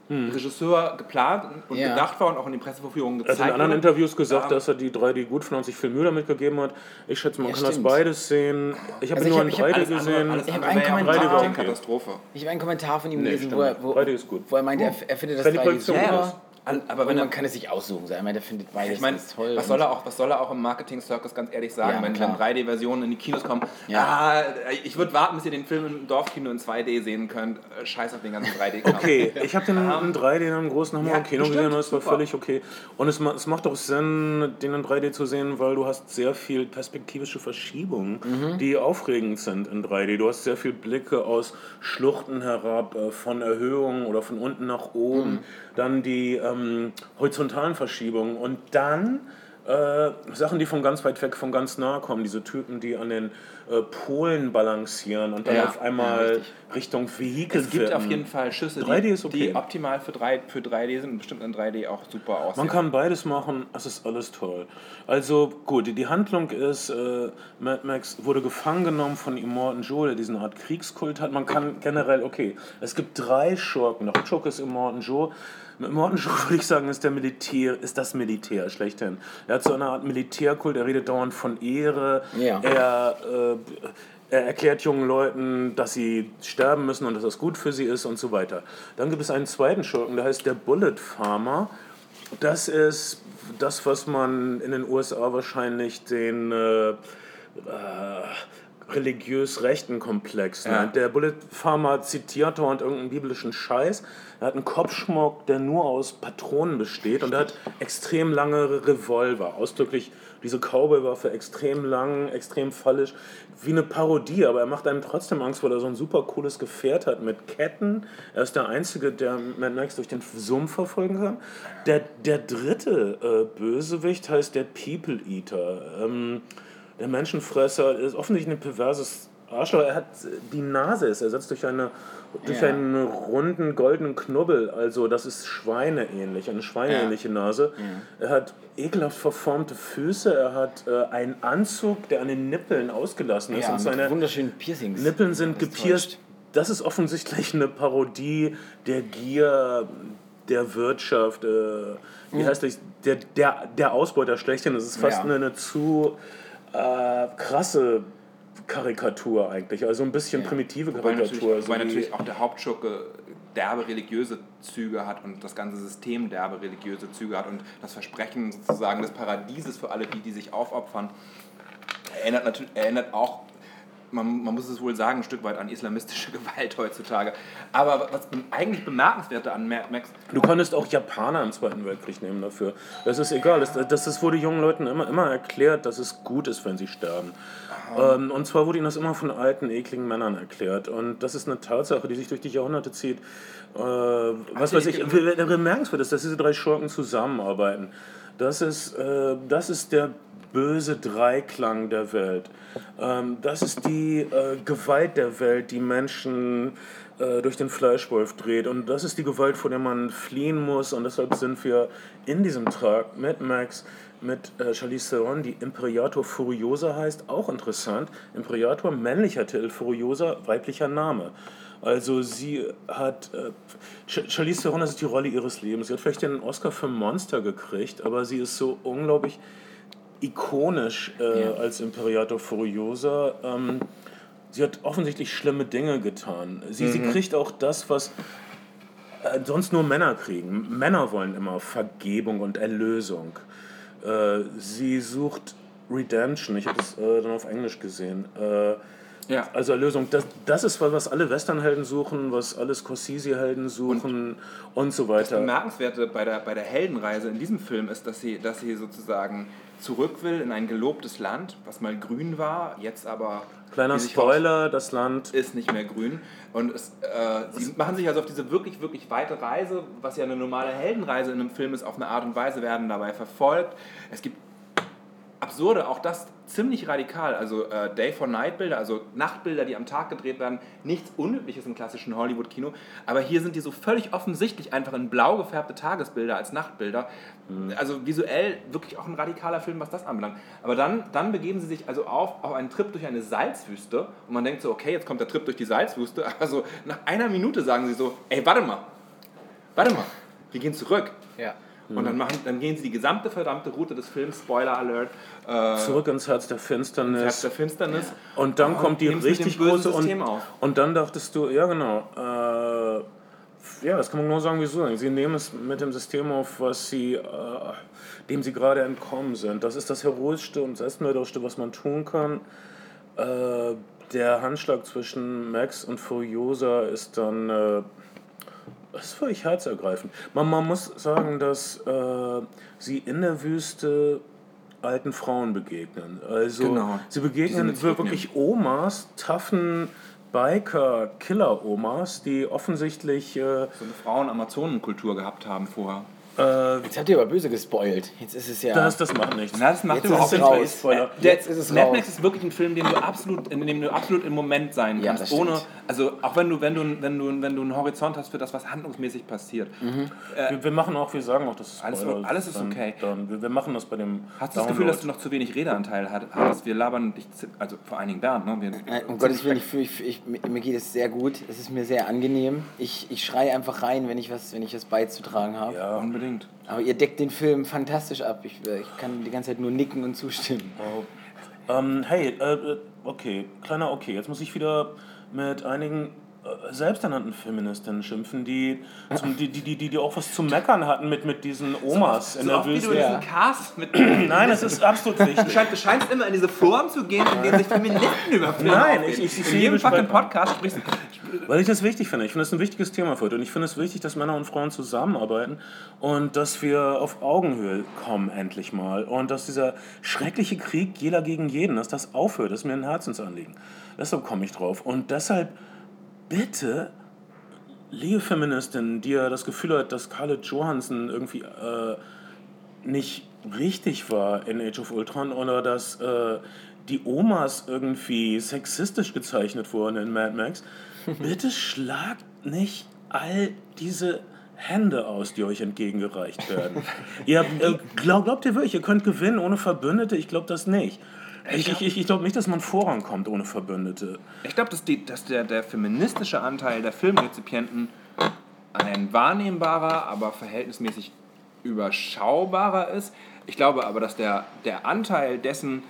hm. Regisseur geplant und ja. gedacht war und auch in den Pressevorführungen gezeigt wurde. Er hat in anderen wurde. Interviews gesagt, ähm, dass er die drei D gut von und sich viel Mühe damit gegeben hat. Ich schätze, man ja, kann stimmt. das beides sehen. Ich habe also ihn ich nur hab, in drei D gesehen. Andere, ich habe einen, hab einen Kommentar von ihm nee, gelesen, wo er, wo, wo er meinte, er, er findet das drei D super. Aber wenn man er, kann es sich aussuchen, sein. Der findet beides ich mein, toll. Was soll, er auch, was soll er auch im Marketing-Circus ganz ehrlich sagen, ja, wenn klar. dann drei D Versionen in die Kinos kommen? Ja. Ah, ich würde warten, bis ihr den Film im Dorfkino in zwei D sehen könnt. Scheiß auf den ganzen drei D-Kram. Okay, ich habe den um, in drei D in einem großen Hammer ja, im Kino gesehen, das war super. Völlig okay. Und es, es macht auch Sinn, den in drei D zu sehen, weil du hast sehr viel perspektivische Verschiebungen, mhm. die aufregend sind in drei D. Du hast sehr viele Blicke aus Schluchten herab, von Erhöhungen oder von unten nach oben. Mhm. Dann die ähm, horizontalen Verschiebungen und dann äh, Sachen, die von ganz weit weg, von ganz nah kommen. Diese Typen, die an den äh, Polen balancieren und dann ja, auf einmal ja, Richtung Vehikel es gibt finden. Auf jeden Fall Schüsse, drei D die, ist okay. die optimal für, drei, für drei D sind und bestimmt in drei D auch super aussehen. Man kann beides machen, es ist alles toll. Also gut, die, die Handlung ist, äh, Mad Max wurde gefangen genommen von Immortan Joe, der diesen Art Kriegskult hat. Man kann generell, okay, es gibt drei Schurken. Der Schurke ist Immortan Joe. Immortan Joe, würde ich sagen, ist, der Militär, ist das Militär schlechthin. Er hat so eine Art Militärkult, er redet dauernd von Ehre, ja. er, äh, er erklärt jungen Leuten, dass sie sterben müssen und dass das gut für sie ist und so weiter. Dann gibt es einen zweiten Schurken, der heißt der Bullet Farmer. Das ist das, was man in den U S A wahrscheinlich den... Äh, äh, religiös-rechten Komplex. Ne? Ja. Der Bullet Farmer zitiert und irgendeinen biblischen Scheiß. Er hat einen Kopfschmuck, der nur aus Patronen besteht und er hat extrem lange Revolver. Ausdrücklich diese Cowboy-Waffe, extrem lang, extrem fallisch, wie eine Parodie, aber er macht einem trotzdem Angst, weil er so ein super cooles Gefährt hat mit Ketten. Er ist der Einzige, der Mad Max durch den Sumpf verfolgen kann. Der, der dritte äh, Bösewicht heißt der People Eater. Ähm, Der Menschenfresser ist offensichtlich ein perverses Arschloch. Er hat die Nase ist ersetzt durch, eine, durch ja. einen runden goldenen Knubbel. Also das ist schweineähnlich, eine schweineähnliche ja. Nase. Ja. Er hat ekelhaft verformte Füße. Er hat äh, einen Anzug, der an den Nippeln ausgelassen ist. Ja, und seine wunderschönen Piercings. Nippeln sind das gepierst. Das ist offensichtlich eine Parodie der Gier, der Wirtschaft. Äh, wie mhm. heißt das? Der, der, der Ausbeuter schlechthin. Das ist fast ja. eine zu... Äh, krasse Karikatur eigentlich, also ein bisschen ja. primitive Karikatur. Wobei natürlich, wobei natürlich auch der Hauptschurke derbe religiöse Züge hat und das ganze System derbe religiöse Züge hat und das Versprechen sozusagen des Paradieses für alle die, die sich aufopfern, erinnert, natürlich, erinnert auch man, man muss es wohl sagen, ein Stück weit an islamistische Gewalt heutzutage. Aber was eigentlich bemerkenswerte an Mad Max... Du konntest auch Japaner im Zweiten Weltkrieg nehmen dafür. Das ist egal. Das, das, das wurde jungen Leuten immer, immer erklärt, dass es gut ist, wenn sie sterben. Ähm, und zwar wurde ihnen das immer von alten, ekligen Männern erklärt. Und das ist eine Tatsache, die sich durch die Jahrhunderte zieht. Äh, was weiß ich, bemerkenswert ist, dass diese drei Schurken zusammenarbeiten. Das ist, äh, das ist der böse Dreiklang der Welt. Ähm, das ist die äh, Gewalt der Welt, die Menschen äh, durch den Fleischwolf dreht. Und das ist die Gewalt, vor der man fliehen muss. Und deshalb sind wir in diesem Tag Mad Max mit äh, Charlize Theron, die Imperator Furiosa heißt. Auch interessant. Imperator, männlicher Titel, Furiosa, weiblicher Name. Also sie hat, äh, Charlize Theron, das ist die Rolle ihres Lebens. Sie hat vielleicht den Oscar für Monster gekriegt, aber sie ist so unglaublich ikonisch äh, ja. als Imperator Furiosa. Ähm, sie hat offensichtlich schlimme Dinge getan. Sie, mhm. sie kriegt auch das, was äh, sonst nur Männer kriegen. Männer wollen immer Vergebung und Erlösung. Äh, sie sucht Redemption. Ich habe das äh, dann auf Englisch gesehen. Äh, Ja. Also Erlösung, das, das ist, was alle Westernhelden suchen, was alle Scorsese-Helden suchen und, und so weiter. Das Bemerkenswerte bei der, bei der Heldenreise in diesem Film ist, dass sie, dass sie sozusagen zurück will in ein gelobtes Land, was mal grün war, jetzt aber... Kleiner Spoiler, das Land... ist nicht mehr grün. Und es, äh, sie machen sich also auf diese wirklich, wirklich weite Reise, was ja eine normale Heldenreise in einem Film ist, auf eine Art und Weise, werden dabei verfolgt. Es gibt absurde, auch das ziemlich radikal, also äh, Day-for-Night-Bilder, also Nachtbilder, die am Tag gedreht werden, nichts Unübliches im klassischen Hollywood-Kino, aber hier sind die so völlig offensichtlich einfach in blau gefärbte Tagesbilder als Nachtbilder, mhm. also visuell wirklich auch ein radikaler Film, was das anbelangt. Aber dann, dann begeben sie sich also auf, auf einen Trip durch eine Salzwüste und man denkt so, okay, jetzt kommt der Trip durch die Salzwüste, aber so nach einer Minute sagen sie so, ey, warte mal, warte mal, wir gehen zurück. Ja. Und dann, machen, dann gehen sie die gesamte verdammte Route des Films, Spoiler Alert, äh, zurück ins Herz der Finsternis. Ins Herz der Finsternis. Ja. Und dann oh, kommt die richtig große... Und, und dann dachtest du, ja genau, äh, ja, das kann man genau sagen, wieso. Sie nehmen es mit dem System auf, was sie, äh, dem sie gerade entkommen sind. Das ist das Heroischste und Selbstmörderischste, was man tun kann. Äh, der Handschlag zwischen Max und Furiosa ist dann... Äh, Das ist völlig herzergreifend. Man, man muss sagen, dass äh, sie in der Wüste alten Frauen begegnen. Also genau. Sie begegnen wirklich Omas, taffen Biker-Killer-Omas, die offensichtlich... Äh, so eine Frauen-Amazonen-Kultur gehabt haben vorher. Äh, jetzt habt ihr aber böse gespoilt. Jetzt ist es ja... Das, das macht nichts. Na, das macht überhaupt nichts. Jetzt ist es raus. Mad Max ist wirklich ein Film, den du absolut, in dem du absolut im Moment sein kannst. Ja, ohne, also auch wenn du, wenn, du, wenn, du, wenn du einen Horizont hast für das, was handlungsmäßig passiert. Mhm. Äh, wir, wir machen auch, wir sagen auch, das ist alles, alles ist okay. Dann, dann, wir, wir machen das bei dem Hast du das Gefühl, dass du noch zu wenig Redeanteil hast? Wir labern dich, also vor allen Dingen Bernd. Ne? Wir, äh, um Gottes Willen, ich, ich, ich, mir geht es sehr gut. Es ist mir sehr angenehm. Ich, ich schreie einfach rein, wenn ich was, wenn ich was beizutragen habe. Ja, unbedingt. Aber ihr deckt den Film fantastisch ab. Ich, ich kann die ganze Zeit nur nicken und zustimmen. Wow. Ähm, hey, äh, okay, kleiner Okay. Jetzt muss ich wieder mit einigen äh, selbsternannten Feministinnen schimpfen, die, zum, die, die, die, die auch was zu meckern hatten mit, mit diesen Omas so, in so der oft, Wüste. Wie du diesen Cast mit Nein, das ist absolut richtig. Du scheinst, du scheinst immer in diese Form zu gehen, in denen sich Feministen überfliegen. Nein, ich, ich, ich in jedem fucking Podcast sprichst du... Weil ich das wichtig finde. Ich finde das ein wichtiges Thema für heute. Und ich finde es wichtig, dass Männer und Frauen zusammenarbeiten und dass wir auf Augenhöhe kommen, endlich mal. Und dass dieser schreckliche Krieg, jeder gegen jeden, dass das aufhört. Das ist mir ein Herzensanliegen. Deshalb komme ich drauf. Und deshalb, bitte, liebe Feministin, die ja das Gefühl hat, dass Scarlett Johansson irgendwie äh, nicht richtig war in Age of Ultron oder dass äh, die Omas irgendwie sexistisch gezeichnet wurden in Mad Max, bitte schlagt nicht all diese Hände aus, die euch entgegengereicht werden. ihr habt, äh, glaub, glaubt ihr wirklich, ihr könnt gewinnen ohne Verbündete? Ich glaube das nicht. Ich, ich, ich, ich glaube nicht, dass man vorankommt ohne Verbündete. Ich glaube, dass, die, dass der, der feministische Anteil der Filmrezipienten ein wahrnehmbarer, aber verhältnismäßig überschaubarer ist. Ich glaube aber, dass der, der Anteil dessen...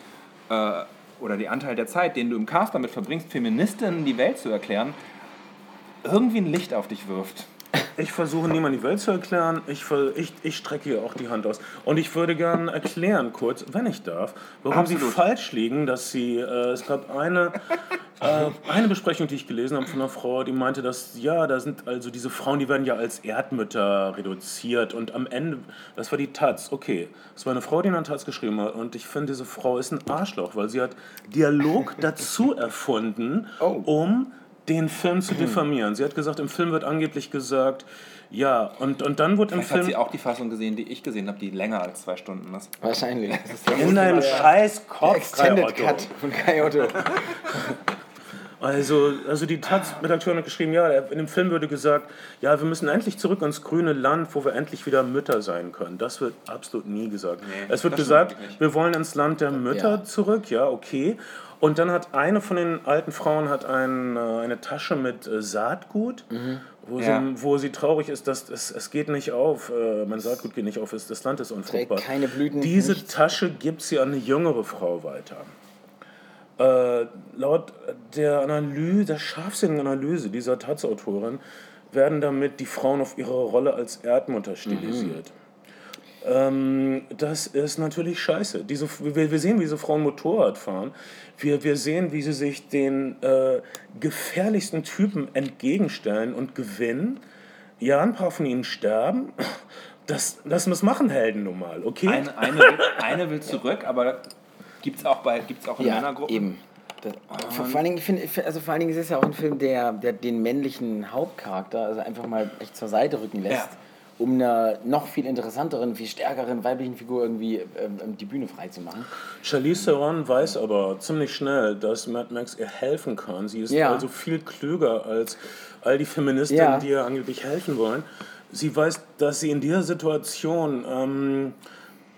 Äh, oder die Anteil der Zeit, den du im Cast damit verbringst, Feministinnen die Welt zu erklären, irgendwie ein Licht auf dich wirft. Ich versuche niemandem die Welt zu erklären, ich, ich, ich strecke hier auch die Hand aus. Und ich würde gerne erklären, kurz, wenn ich darf, warum Absolut. Sie falsch liegen, dass Sie, äh, es gab eine, äh, eine Besprechung, die ich gelesen habe von einer Frau, die meinte, dass, ja, da sind also diese Frauen, die werden ja als Erdmütter reduziert und am Ende, das war die Taz, okay, das war eine Frau, die in der Taz geschrieben hat und ich finde, diese Frau ist ein Arschloch, weil sie hat Dialog dazu erfunden, oh. um den Film zu diffamieren. Sie hat gesagt, im Film wird angeblich gesagt, ja, und, und dann wurde im Film... hat sie auch die Fassung gesehen, die ich gesehen habe, die länger als zwei Stunden ist. Wahrscheinlich. Das ist in deinem scheiß Kopf, Kai Otto. Cut von Kai Otto. Also, also die Taz-Redakteurin hat geschrieben, ja, in dem Film würde gesagt, ja, wir müssen endlich zurück ins grüne Land, wo wir endlich wieder Mütter sein können. Das wird absolut nie gesagt. Nee, es wird gesagt, wir wollen ins Land der Mütter ja. zurück, ja, okay. Und dann hat eine von den alten Frauen hat ein, eine Tasche mit Saatgut, mhm. wo, ja. sie, wo sie traurig ist, dass es, es geht nicht auf, äh, mein Saatgut geht nicht auf, ist, das Land ist unfruchtbar. Keine Blüten, diese nichts. Tasche gibt sie an eine jüngere Frau weiter. Äh, laut der Analyse, der scharfsinnigen Analyse dieser Taz-Autorin werden damit die Frauen auf ihre Rolle als Erdmutter stilisiert. Mhm. Ähm, das ist natürlich scheiße. Diese, wir, wir sehen, wie diese Frauen Motorrad fahren. Wir, wir sehen, wie sie sich den äh, gefährlichsten Typen entgegenstellen und gewinnen. Ja, ein paar von ihnen sterben. Das, das muss machen Helden nun mal, okay? Eine, eine, will, eine will zurück, aber gibt es auch, bei, gibt's auch in ja, Männergruppen? Eben. Das, vor, vor, allen Dingen, ich find, also vor allen Dingen ist es ja auch ein Film, der, der den männlichen Hauptcharakter also einfach mal echt zur Seite rücken lässt. Ja. Um einer noch viel interessanteren, viel stärkeren weiblichen Figur irgendwie ähm, die Bühne freizumachen. Charlize Theron weiß aber ziemlich schnell, dass Mad Max ihr helfen kann. Sie ist ja. also viel klüger als all die Feministinnen, ja. die ihr angeblich helfen wollen. Sie weiß, dass sie in dieser Situation, ähm,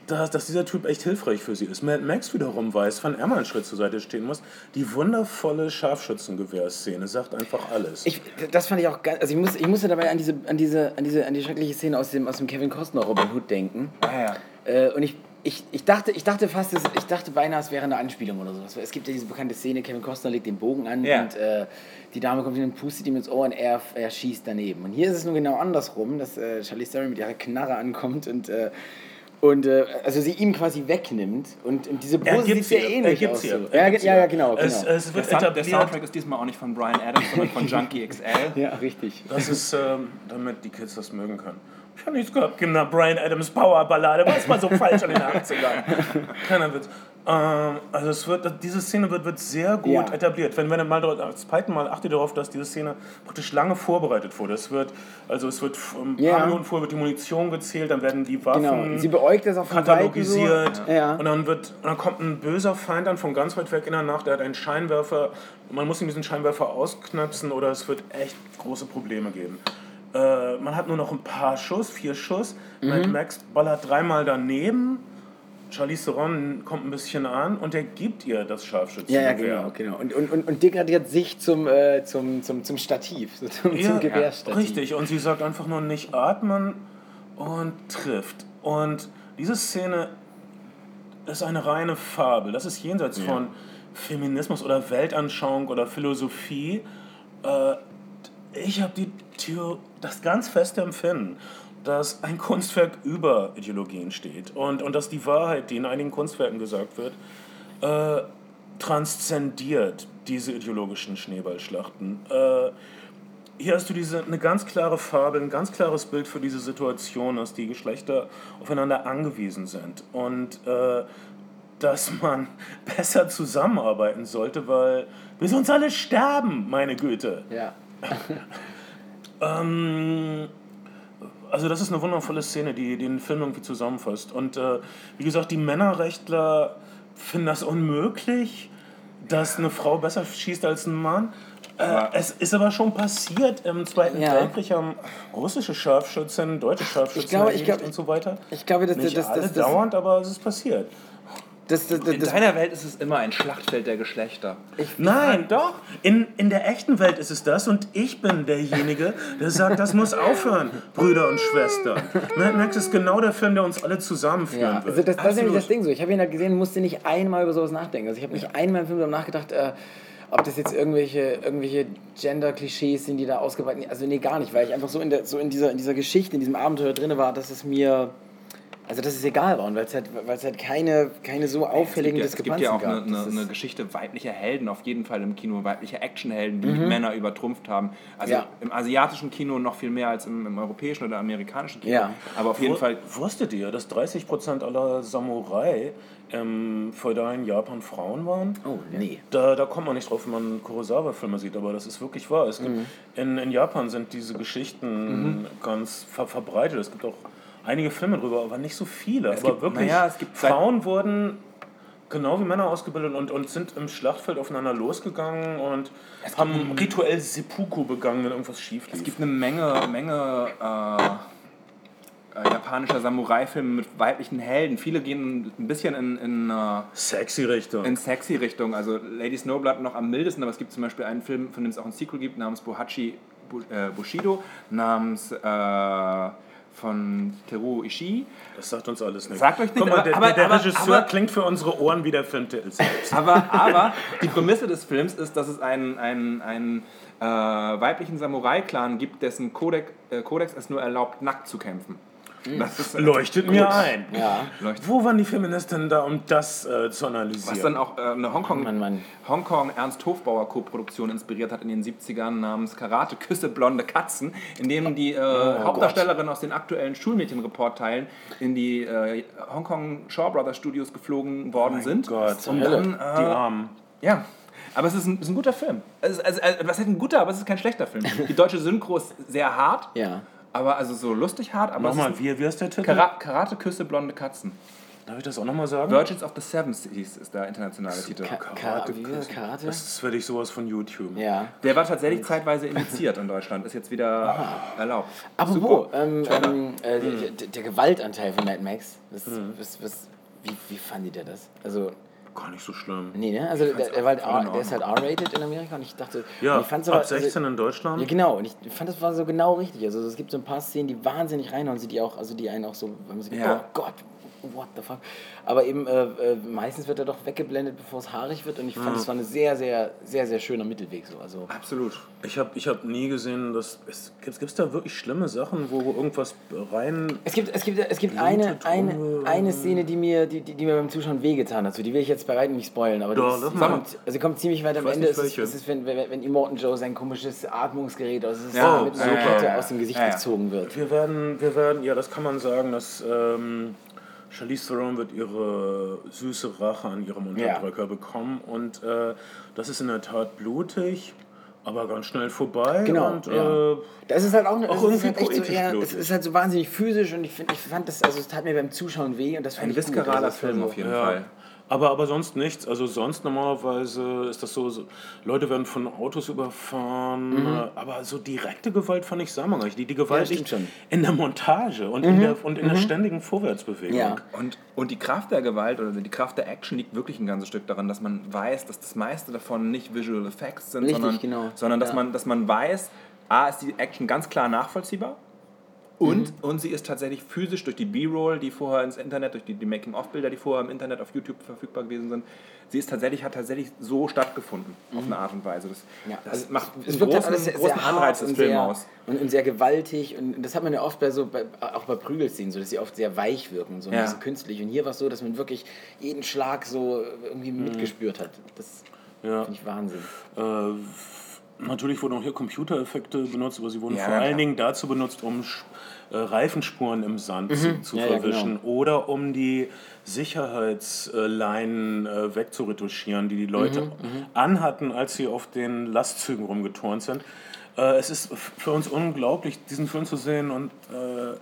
dass, dass dieser Typ echt hilfreich für sie ist. Mad Max wiederum weiß, wann er mal einen Schritt zur Seite stehen muss. Die wundervolle Scharfschützengewehr-Szene sagt einfach alles. Ich, das fand ich auch geil. Also ich, muss, ich musste dabei an diese, an, diese, an, diese, an die schreckliche Szene aus dem, aus dem Kevin Costner-Robin Hood denken. Ah, ja. äh, und ich, ich, ich, dachte, ich dachte fast, ich dachte beinahe, es wäre eine Anspielung oder sowas. Es gibt ja diese bekannte Szene, Kevin Costner legt den Bogen an ja. und äh, die Dame kommt hin und pustet ihm ins Ohr und er, er schießt daneben. Und hier ist es nur genau andersrum, dass äh, Charlize Theron mit ihrer Knarre ankommt und äh, Und äh, also sie ihm quasi wegnimmt und, und diese Pose sieht sehr ähnlich aus. So. Ja, ja, ja, genau. genau. Es, es wird der, Sound, der Soundtrack ist diesmal auch nicht von Brian Adams, sondern von Junkie X L. Ja, richtig. Das ist, ähm, damit die Kids das mögen können. Ich habe nichts gehabt. Genau, Brian Adams Powerballade, was war so falsch an den achtzigern? Keiner Witz. Ähm, also es wird, diese Szene wird, wird sehr gut ja. etabliert. Wenn, wenn ihr mal das zweite Mal achtet darauf, dass diese Szene praktisch lange vorbereitet wurde. Es wird, also es wird ein paar ja. Minuten vorher wird die Munition gezählt, dann werden die Waffen genau. Sie beäugt das auf katalogisiert so. ja. und dann wird, dann kommt ein böser Feind dann von ganz weit weg in der Nacht. Der hat einen Scheinwerfer. Man muss ihm diesen Scheinwerfer ausknöpfen oder es wird echt große Probleme geben. Äh, man hat nur noch ein paar Schuss, vier Schuss. Mhm. Mad Max ballert dreimal daneben. Charlize Theron kommt ein bisschen an und er gibt ihr das Scharfschützengewehr. Ja, ja, genau, genau. Und, und, und, und degradiert sich zum, äh, zum, zum, zum Stativ, so zum, ja, zum Gewehrstativ. Richtig, und sie sagt einfach nur nicht atmen und trifft. Und diese Szene ist eine reine Fabel. Das ist jenseits ja. von Feminismus oder Weltanschauung oder Philosophie. Äh, ich habe die Theor- das ganz feste Empfinden, dass ein Kunstwerk über Ideologien steht und, und dass die Wahrheit, die in einigen Kunstwerken gesagt wird, äh, transzendiert diese ideologischen Schneeballschlachten. Äh, hier hast du diese, eine ganz klare Farbe, ein ganz klares Bild für diese Situation, dass die Geschlechter aufeinander angewiesen sind und äh, dass man besser zusammenarbeiten sollte, weil wir sonst alle sterben, meine Güte. Ja. ähm... Also das ist eine wundervolle Szene, die den Film irgendwie zusammenfasst. Und äh, wie gesagt, die Männerrechtler finden das unmöglich, dass eine Frau besser schießt als ein Mann. Äh, es ist aber schon passiert im Zweiten ja. Weltkrieg, haben russische Scharfschützen, deutsche Scharfschützen ich glaube, ich glaube, und so weiter. Ich glaube, das, Nicht das, das, alle das, das, dauernd, aber es ist passiert. Das, das, das, in deiner Welt ist es immer ein Schlachtfeld der Geschlechter. Ich, Nein, doch. In, in der echten Welt ist es das und ich bin derjenige, der sagt, das muss aufhören, Brüder und Schwestern. Mad Max ist genau der Film, der uns alle zusammenführen ja, also das, wird. Das ist nämlich das Ding so. Ich habe ihn halt gesehen, musste nicht einmal über sowas nachdenken. Also ich habe nicht ja. einmal im Film darüber nachgedacht, äh, ob das jetzt irgendwelche, irgendwelche Gender-Klischees sind, die da ausgebreitet sind. Also nee, gar nicht, weil ich einfach so in der so in dieser, in dieser Geschichte, in diesem Abenteuer drin war, dass es mir, also dass es egal war und weil es halt, weil es halt keine, keine so auffälligen Diskrepanzen gab. Es gibt ja, es gibt ja auch eine, eine, eine Geschichte weiblicher Helden, auf jeden Fall im Kino, weiblicher Actionhelden, die mhm. Männer übertrumpft haben. Also ja. im asiatischen Kino noch viel mehr als im, im europäischen oder amerikanischen Kino. Ja. Aber auf jeden Wo, Fall... Wusstet ihr, dass dreißig Prozent aller Samurai ähm, feudal in Japan Frauen waren? Oh, nee. Da, da kommt man nicht drauf, wenn man Kurosawa-Filme sieht, aber das ist wirklich wahr. Es gibt, mhm. in, in Japan sind diese Geschichten mhm. ganz ver- verbreitet. Es gibt auch einige Filme drüber, aber nicht so viele. Es aber gibt, wirklich, naja, es gibt Frauen wurden genau wie Männer ausgebildet und, und sind im Schlachtfeld aufeinander losgegangen und es haben rituell Seppuku begangen, wenn irgendwas schief lief. Es gibt eine Menge, Menge äh, äh, japanischer Samurai-Filme mit weiblichen Helden. Viele gehen ein bisschen in, in äh, Sexy-Richtung. In Sexy-Richtung. Also Lady Snowblood noch am mildesten, aber es gibt zum Beispiel einen Film, von dem es auch ein Sequel gibt, namens Bohachi äh, Bushido, namens... Äh, von Teruo Ishii. Das sagt uns alles nichts. Sagt euch nicht, Guck mal, der, aber, der, der aber, Regisseur aber, klingt für unsere Ohren wie der Filmtitel selbst. aber, aber die Prämisse des Films ist, dass es einen, einen, einen äh, weiblichen Samurai-Clan gibt, dessen Kodex, äh, Kodex es nur erlaubt, nackt zu kämpfen. Das ist, äh, Leuchtet gut. mir ein. Ja. Leuchtet. Wo waren die Feministinnen da, um das äh, zu analysieren? Was dann auch äh, eine Hongkong, Mann, Mann. Hongkong Ernst Hofbauer Co-Produktion inspiriert hat in den siebzigern namens Karate-Küsse-Blonde-Katzen, in dem die äh, oh, Hauptdarstellerin Gott. aus den aktuellen Schulmädchenreportteilen in die äh, Hongkong Shaw Brothers Studios geflogen worden oh sind. Gott. Und dann, äh, die Armen. Ja. Aber es ist ein, es ist ein guter Film. Also, also, was heißt ein guter, aber es ist kein schlechter Film. Die deutsche Synchro ist sehr hart. Ja. Aber also so lustig hart, aber nochmal, es ist wie, wie heißt der Titel? Kara- Karate-Küsse, blonde Katzen. Darf ich das auch nochmal sagen? Virgins of the Sevens ist der internationale Titel. Ka- Karate-Küsse. Karate? Das ist wirklich sowas von YouTube. Ja. Der war tatsächlich und zeitweise indiziert in Deutschland, ist jetzt wieder ah. erlaubt. Apropos, ähm, ähm, äh, mhm. der, der Gewaltanteil von Mad Max, das, mhm. was, was, wie, wie fandet ihr das? Also... Gar nicht so schlimm. Nee, ne? Also der, der, halt R, der ist halt R-rated in Amerika und ich dachte... Ja, ich fand's aber, ab sechzehn also, in Deutschland. Ja, genau. Und ich fand, das war so genau richtig. Also es gibt so ein paar Szenen, die wahnsinnig reinhauen, die auch, also die einen auch so... Wenn man sich ja. denkt, oh Gott, what the fuck. Aber eben äh, äh, meistens wird er doch weggeblendet, bevor es haarig wird und ich fand, mhm. das war ein sehr, sehr, sehr, sehr schöner Mittelweg. So. Also absolut. Ich habe ich hab nie gesehen, dass... Es, gibt es da wirklich schlimme Sachen, wo irgendwas rein... Es gibt, es gibt, es gibt eine, eine, eine Szene, die mir, die, die, die mir beim Zuschauen wehgetan hat. So, die will ich jetzt bei weitem nicht spoilern, aber ja, das kommt, also kommt ziemlich weit am Ende. Nicht, es, es ist, wenn, wenn, wenn Immortan Joe sein komisches Atmungsgerät also es ja, mit so einer Kette ja, aus dem Gesicht ja, ja. gezogen wird. Wir werden, wir werden... Ja, das kann man sagen, dass... Ähm, Charlize Theron wird ihre süße Rache an ihrem Unterdrücker ja. bekommen und äh, das ist in der Tat blutig, aber ganz schnell vorbei. Genau. Und, ja. äh, das ist halt auch, auch irgendwie halt echt so eher, es ist halt so wahnsinnig physisch und ich, find, ich fand das, also es tat mir beim Zuschauen weh und das fand ein viskeraler Film auf jeden ja. Fall. Aber, aber sonst nichts. Also sonst normalerweise ist das so, so Leute werden von Autos überfahren, mhm. aber so direkte Gewalt fand ich sammlerreich. Die, die Gewalt ja, liegt schon in der Montage und mhm. in der, und in mhm. der ständigen Vorwärtsbewegung. Ja. Und, und die Kraft der Gewalt oder die Kraft der Action liegt wirklich ein ganzes Stück daran, dass man weiß, dass das meiste davon nicht Visual Effects sind, Richtig, sondern, genau. sondern dass, ja. man, dass man weiß, A, ist die Action ganz klar nachvollziehbar. Und, mhm. und sie ist tatsächlich physisch durch die B-Roll, die vorher ins Internet, durch die, die Making-of-Bilder, die vorher im Internet auf YouTube verfügbar gewesen sind, sie ist tatsächlich, hat tatsächlich so stattgefunden, mhm. auf eine Art und Weise. Das, ja. das also macht einen großen, sehr, großen sehr Anreiz des Films aus. Und, und sehr gewaltig. Und das hat man ja oft bei so, bei, auch bei Prügelszenen, so, dass sie oft sehr weich wirken, so ein ja. bisschen künstlich. Und hier war es so, dass man wirklich jeden Schlag so irgendwie mhm. mitgespürt hat. Das ja. finde ich Wahnsinn. Äh, Natürlich wurden auch hier Computereffekte benutzt, aber sie wurden ja, vor allen klar. Dingen dazu benutzt, um äh, Reifenspuren im Sand mhm. zu, zu ja, verwischen ja, genau. oder um die Sicherheitsleinen äh, wegzuretuschieren, die die Leute mhm, anhatten, als sie auf den Lastzügen rumgeturnt sind. Äh, es ist für uns unglaublich, diesen Film zu sehen und äh,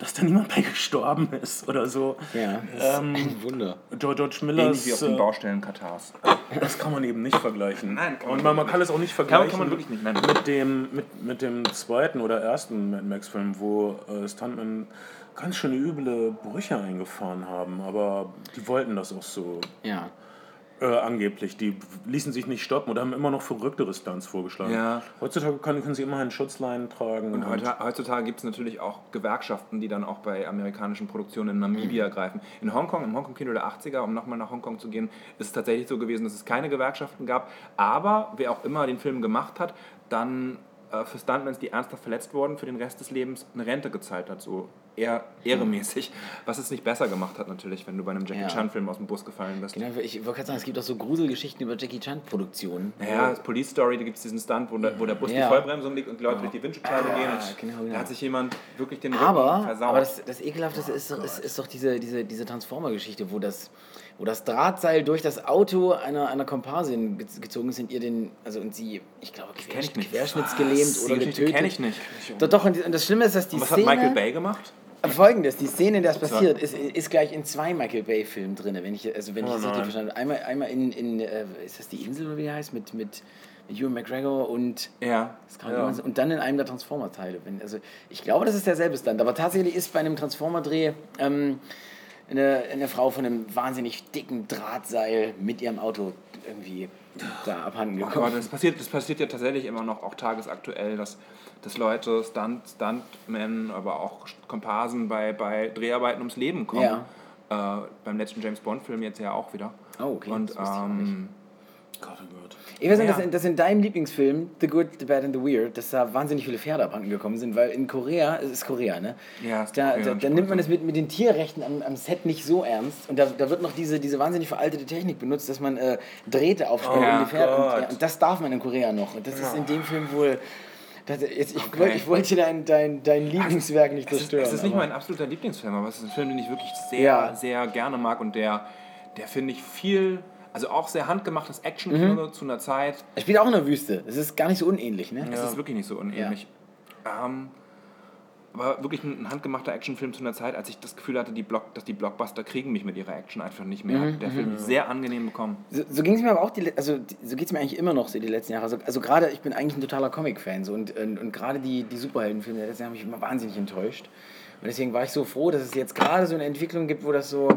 dass da niemand bei gestorben ist oder so. Ja, das ähm, ist ein Wunder. George Miller. Ähnlich wie auf den Baustellen Katars. Das kann man eben nicht vergleichen. Nein, kann man Und man, man kann es auch nicht vergleichen kann man wirklich nicht. Nein. Mit, dem, mit, mit dem zweiten oder ersten Mad Max-Film, wo äh, Stuntman ganz schöne üble Brüche eingefahren haben. Aber die wollten das auch so. Ja. Äh, angeblich. Die ließen sich nicht stoppen oder haben immer noch verrücktere Stunts vorgeschlagen. Ja. Heutzutage können, können sie immerhin Schutzleinen tragen. Und, und heutzutage gibt es natürlich auch Gewerkschaften, die dann auch bei amerikanischen Produktionen in Namibia greifen. In Hongkong, im Hongkong-Kino der achtziger, um nochmal nach Hongkong zu gehen, ist es tatsächlich so gewesen, dass es keine Gewerkschaften gab. Aber wer auch immer den Film gemacht hat, dann äh, für Stuntmans, die ernsthaft verletzt wurden, für den Rest des Lebens eine Rente gezahlt hat, so eher ehremäßig, was es nicht besser gemacht hat natürlich, wenn du bei einem Jackie-Chan-Film ja. aus dem Bus gefallen bist. Genau, ich wollte gerade sagen, es gibt auch so Gruselgeschichten über Jackie-Chan-Produktionen. Naja, das Police Story, da gibt es diesen Stunt, wo, da, wo der Bus ja. die Vollbremsung liegt und die Leute oh. durch die Windschutzscheibe ah, gehen und genau, genau. da hat sich jemand wirklich den Rücken aber, versaut. Aber das, das Ekelhafte oh, ist, ist, ist doch diese, diese, diese Transformer-Geschichte, wo das, wo das Drahtseil durch das Auto einer, einer Komparsin gezogen ist und ihr den, also und sie, ich glaube, quersch, ich querschnittsgelähmt oder getötet. Die kenne ich nicht. Doch, doch, und das Schlimme ist, dass die und was Szene... Was hat Michael Bay gemacht? Folgendes, die Szene, in der es passiert, ist, ist gleich in zwei Michael Bay-Filmen drin, wenn ich, also wenn oh ich das richtig verstanden habe. Einmal, einmal in, in äh, ist das die Insel, oder wie die heißt, mit, mit Ewan McGregor und, ja. ja. und dann in einem der Transformer-Teile. Also ich glaube, das ist derselbe Stand, aber tatsächlich ist bei einem Transformer-Dreh ähm, eine, eine Frau von einem wahnsinnig dicken Drahtseil mit ihrem Auto irgendwie da abhanden gekommen. Oh Gott, das passiert, das passiert ja tatsächlich immer noch, auch tagesaktuell, dass, dass Leute, Stunt, Stuntmen, aber auch Komparsen bei, bei Dreharbeiten ums Leben kommen. Ja. Äh, beim letzten James-Bond-Film jetzt ja auch wieder. Oh, okay. Und, das ähm, Gott, oh Gott. Ich weiß nicht, ja. dass in deinem Lieblingsfilm The Good, The Bad and The Weird, dass da wahnsinnig viele Pferde abhanden gekommen sind, weil in Korea, es ist Korea, ne? Ja, da, Korea da, da nimmt man es mit, mit den Tierrechten am, am Set nicht so ernst und da, da wird noch diese, diese wahnsinnig veraltete Technik benutzt, dass man äh, Drähte aufspannt oh, um die Pferde und, ja, und das darf man in Korea noch und das ja. ist in dem Film wohl... Das, jetzt, ich, okay. wollte, ich wollte dein, dein, dein Lieblingswerk nicht zerstören. Es ist, ist nicht mein absoluter Lieblingsfilm, aber es ist ein Film, den ich wirklich sehr, ja. sehr gerne mag und der, der finde ich viel... Also auch sehr handgemachtes Action-Kino mhm. zu einer Zeit. Es spielt auch in der Wüste. Es ist gar nicht so unähnlich, ne? Ja. Es ist wirklich nicht so unähnlich. Ja. Ähm, aber wirklich ein handgemachter Actionfilm zu einer Zeit, als ich das Gefühl hatte, die Block, dass die Blockbuster kriegen mich mit ihrer Action einfach nicht mehr. Mhm. Der Film mhm. sehr angenehm bekommen. So, so ging es mir aber auch, die, also so geht es mir eigentlich immer noch so die letzten Jahre. Also, also gerade, ich bin eigentlich ein totaler Comic-Fan so, und, und, und gerade die, die Superheldenfilme der letzten Jahre haben mich immer wahnsinnig enttäuscht. Und deswegen war ich so froh, dass es jetzt gerade so eine Entwicklung gibt, wo das so...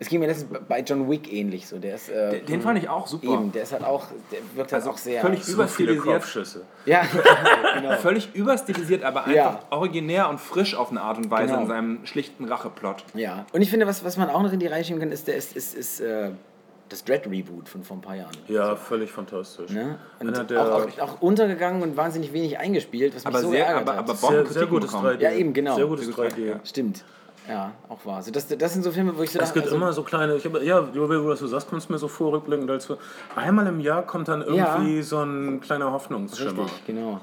Es ging mir letztens bei John Wick ähnlich so. Der ist, äh, den, den fand ich auch super. Eben, der ist halt auch... Der wirkt also halt auch sehr... Völlig so überstilisiert. Viele Kopfschüsse. Ja, genau. Völlig überstilisiert, aber ja. einfach originär und frisch auf eine Art und Weise genau. in seinem schlichten Racheplot. Ja, und ich finde, was, was man auch noch in die Reihe schieben kann, ist, der ist, ist, ist äh, das Dread-Reboot von vor ein paar Jahren. Ja, also. Völlig fantastisch. Ne? Und auch, auch, auch untergegangen und wahnsinnig wenig eingespielt, was mich aber so sehr, ärgert aber, aber hat. Sehr, sehr gutes drei D. Ja, eben, genau. Sehr gutes drei D. Ja. Stimmt. Ja, auch wahr. Also das, das sind so Filme, wo ich so... Es gibt also immer so kleine... Ich hab, ja, wo du sagst, kommst mir so vor, rückblickend, als einmal im Jahr kommt dann irgendwie ja. so ein kleiner Hoffnungsschimmer. Richtig, genau.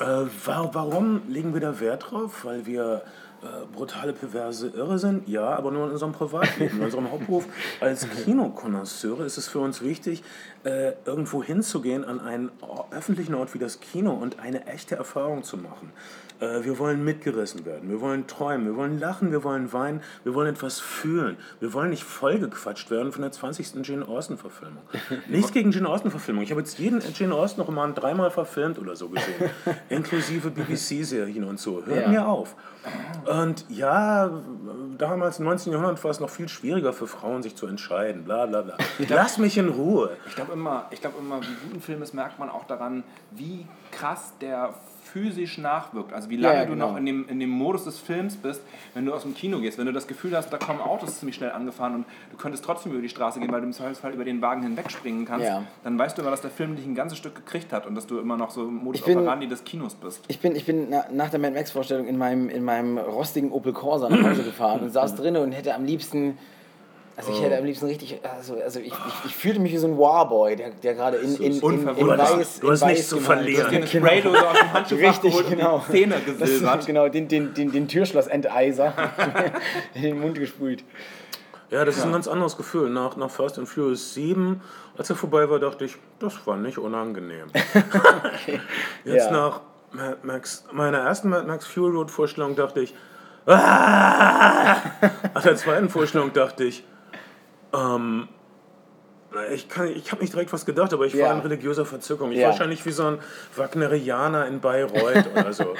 Äh, warum legen wir da Wert drauf? Weil wir... Äh, brutale, perverse Irre sind, ja, aber nur in unserem Privatleben, in unserem Hauptberuf. Als Kinokonnoisseure ist es für uns wichtig, äh, irgendwo hinzugehen an einen öffentlichen Ort wie das Kino und eine echte Erfahrung zu machen. Äh, wir wollen mitgerissen werden, wir wollen träumen, wir wollen lachen, wir wollen weinen, wir wollen etwas fühlen. Wir wollen nicht vollgequatscht werden von der zwanzigsten Jane Austen-Verfilmung. Nichts gegen Jane Austen-Verfilmung. Ich habe jetzt jeden Jane Austen-Roman dreimal verfilmt oder so gesehen, inklusive B B C-Serien und so. Hört ja. mir auf. Und ja, damals im neunzehnten Jahrhundert war es noch viel schwieriger für Frauen, sich zu entscheiden. Bla, bla, bla. Lass mich in Ruhe. Ich glaube immer, ich glaub immer, wie guten Film ist, merkt man auch daran, wie krass der physisch nachwirkt. Also wie lange ja, ja, genau. du noch in dem, in dem Modus des Films bist, wenn du aus dem Kino gehst. Wenn du das Gefühl hast, da kommen Autos ziemlich schnell angefahren und du könntest trotzdem über die Straße gehen, weil du im Zweifelsfall über den Wagen hinwegspringen kannst, ja. dann weißt du immer, dass der Film dich ein ganzes Stück gekriegt hat und dass du immer noch so im Modus operandi des Kinos bist. Ich bin, ich bin na, nach der Mad Max-Vorstellung in meinem, in meinem rostigen Opel Corsa nach Hause gefahren und saß drinnen und hätte am liebsten... Also ich hätte am liebsten richtig, also, also ich, ich, ich fühlte mich wie so ein Warboy, der, der gerade in, in, in, in, in Weiß... Du hast nichts zu verlieren. Du hast den Spraydose aus dem Handschuhfach geholt genau. und die Zähne gesilbert. Genau, den, den, den, den Türschloss-Enteiser in den Mund gespült. Ja, das ja. ist ein ganz anderes Gefühl. Nach, nach Fast and Furious sieben, als er vorbei war, dachte ich, das war nicht unangenehm. okay. Jetzt ja. nach Mad Max, meiner ersten Mad Max Fury Road Vorstellung dachte ich, Aah! Nach der zweiten Vorstellung dachte ich, Ähm, ich kann, ich habe nicht direkt was gedacht, aber ich ja. war in religiöser Verzückung. Ich ja. war wahrscheinlich wie so ein Wagnerianer in Bayreuth oder so.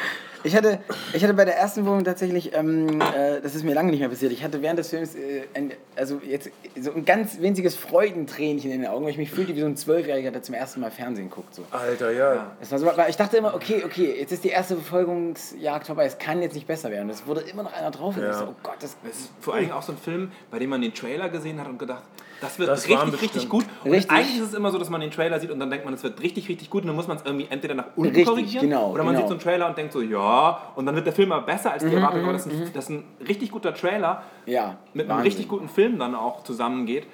Ich hatte, ich hatte bei der ersten Wohnung tatsächlich, ähm, äh, das ist mir lange nicht mehr passiert, ich hatte während des Films äh, ein, also jetzt so ein ganz winziges Freudentränchen in den Augen, weil ich mich fühlte wie so ein Zwölfjähriger, der zum ersten Mal Fernsehen guckt. So. Alter, ja. ja. Es war so, weil ich dachte immer, okay, okay, jetzt ist die erste Verfolgungsjagd vorbei, es kann jetzt nicht besser werden. Es wurde immer noch einer drauf. Ja. Und ich so, oh Gott, das, das ist vor allem auch so ein Film, bei dem man den Trailer gesehen hat und gedacht, das wird das richtig, richtig gut. Und richtig. Eigentlich ist es immer so, dass man den Trailer sieht und dann denkt man, das wird richtig, richtig gut. Und dann muss man es irgendwie entweder nach unten richtig, korrigieren genau, oder man genau. sieht so einen Trailer und denkt so, ja, und dann wird der Film mal besser als die Erwartung. Aber das ist, ein, das ist ein richtig guter Trailer ja, mit einem Wahnsinn. Richtig guten Film dann auch zusammengeht.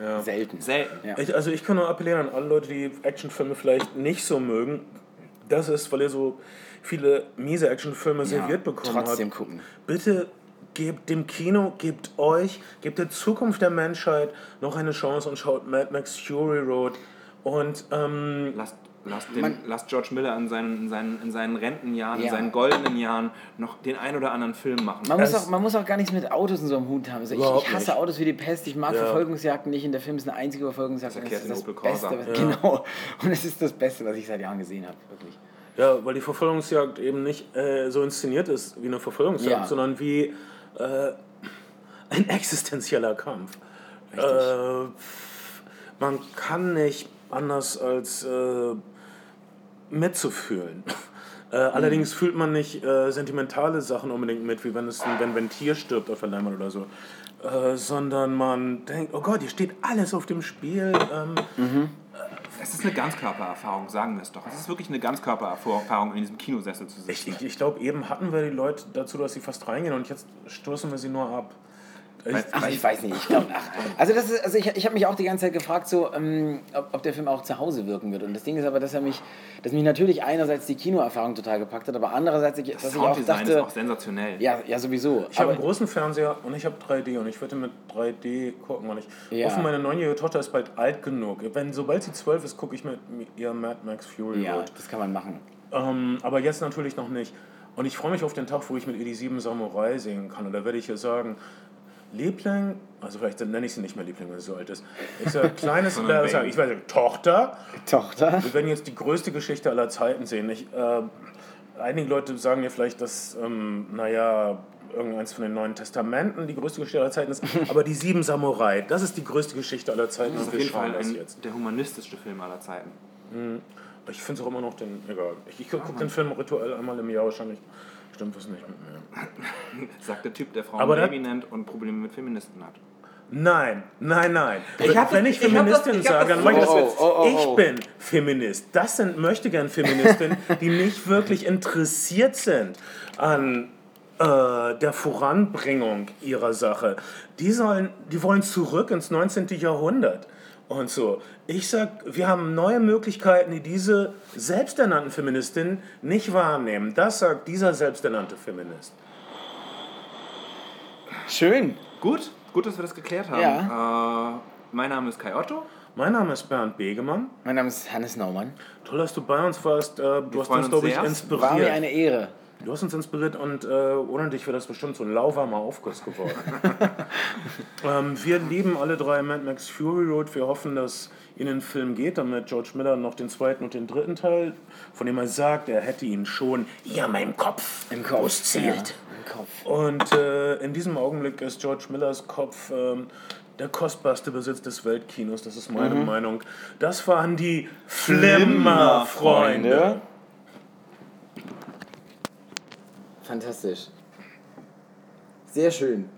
Ja. Selten. Selten. Ja. Ich, also ich kann nur appellieren an alle Leute, die Actionfilme vielleicht nicht so mögen. Das ist, weil ihr so viele miese Actionfilme ja, serviert bekommen habt. Trotzdem hat. gucken. Bitte gebt dem Kino, gebt euch, gebt der Zukunft der Menschheit noch eine Chance und schaut Mad Max Fury Road und ähm, lasst, lasst, den, man, lasst George Miller in seinen, in seinen, in seinen Rentenjahren, ja. in seinen goldenen Jahren noch den ein oder anderen Film machen. Man muss, auch, man muss auch gar nichts mit Autos in so einem Hut haben. Also ich, ich hasse nicht. Autos wie die Pest, ich mag ja. Verfolgungsjagden nicht und der Film ist eine einzige Verfolgungsjagd. Das, das ist das Beste, ja. Genau. Und es ist das Beste, was ich seit Jahren gesehen habe, wirklich. Ja, weil die Verfolgungsjagd eben nicht äh, so inszeniert ist wie eine Verfolgungsjagd, ja. sondern wie äh, ein existenzieller Kampf. Äh, man kann nicht anders als äh, mitzufühlen. Äh, mhm. Allerdings fühlt man nicht äh, sentimentale Sachen unbedingt mit, wie wenn, es, wenn, wenn ein Tier stirbt auf der Leinwand oder so. Äh, sondern man denkt, oh Gott, hier steht alles auf dem Spiel. Ähm, mhm. Es ist eine Ganzkörpererfahrung, sagen wir es doch. Es ist wirklich eine Ganzkörpererfahrung, in diesem Kinosessel zu sitzen. Ich, ich glaube, eben hatten wir die Leute dazu, dass sie fast reingehen und jetzt stoßen wir sie nur ab. Ich, ach, ich weiß nicht. Ich glaub, ach, also das ist, also ich, ich habe mich auch die ganze Zeit gefragt, so, ähm, ob, ob der Film auch zu Hause wirken wird. Und das Ding ist aber, dass er mich, dass mich natürlich einerseits die Kinoerfahrung total gepackt hat, aber andererseits, ich, das dass ich auch dachte, ist auch sensationell. Ja, ja sowieso. Ich habe einen großen Fernseher und ich habe drei D und ich würde mit drei D gucken. Und ich ja. hoffe, meine neunjährige Tochter ist bald alt genug. Wenn sobald sie zwölf ist, gucke ich mit ihr Mad Max Fury Road. Ja, das kann man machen. Ähm, aber jetzt natürlich noch nicht. Und ich freue mich auf den Tag, wo ich mit ihr die Sieben Samurai sehen kann. Und da werde ich ihr sagen, Liebling, also vielleicht nenne ich sie nicht mehr Liebling, wenn sie so alt ist. Ich sage, kleines, äh, sag, ich weiß nicht, Tochter. Tochter. Wir werden jetzt die größte Geschichte aller Zeiten sehen. Ich, äh, einige Leute sagen ja vielleicht, dass, ähm, naja, irgendeins von den Neuen Testamenten die größte Geschichte aller Zeiten ist, aber die Sieben Samurai, das ist die größte Geschichte aller Zeiten. Das ist auf jeden Fall ein, jetzt. der humanistischste Film aller Zeiten. Mhm. Ich finde es auch immer noch den, egal. Ich, ich gucke oh, den Film rituell einmal im Jahr wahrscheinlich. Stimmt was nicht mit mir. Sagt der Typ, der Frauen Baby nennt und Probleme mit Feministen hat. Nein, nein, nein. Ich hab, Wenn ich, ich Feministin sage, dann mache ich das jetzt. Oh, oh, oh, oh. Ich bin Feminist. Das sind möchtegern Feministinnen, die nicht wirklich interessiert sind an äh, der Voranbringung ihrer Sache. Die, sollen, die wollen zurück ins neunzehnten. Jahrhundert. Und so. Ich sag, wir haben neue Möglichkeiten, die diese selbsternannten Feministinnen nicht wahrnehmen. Das sagt dieser selbsternannte Feminist. Schön. Gut, gut, dass wir das geklärt haben. Ja. Äh, mein Name ist Kai Otto. Mein Name ist Bernd Begemann. Mein Name ist Hannes Neumann. Toll, dass du bei uns warst. Du wir hast uns, glaube ich, inspiriert. War mir eine Ehre. Du hast uns inspiriert und äh, ohne dich wäre das bestimmt so ein lauwarmer Aufguss geworden. ähm, wir lieben alle drei Mad Max Fury Road. Wir hoffen, dass in den Film geht, damit George Miller noch den zweiten und den dritten Teil, von dem er sagt, er hätte ihn schon ja, meinem Kopf, im Kopf auszählt. Ja, und äh, in diesem Augenblick ist George Millers Kopf ähm, der kostbarste Besitz des Weltkinos. Das ist meine mhm. Meinung. Das waren die Flimmerfreunde. Flimmer Fantastisch. Sehr schön.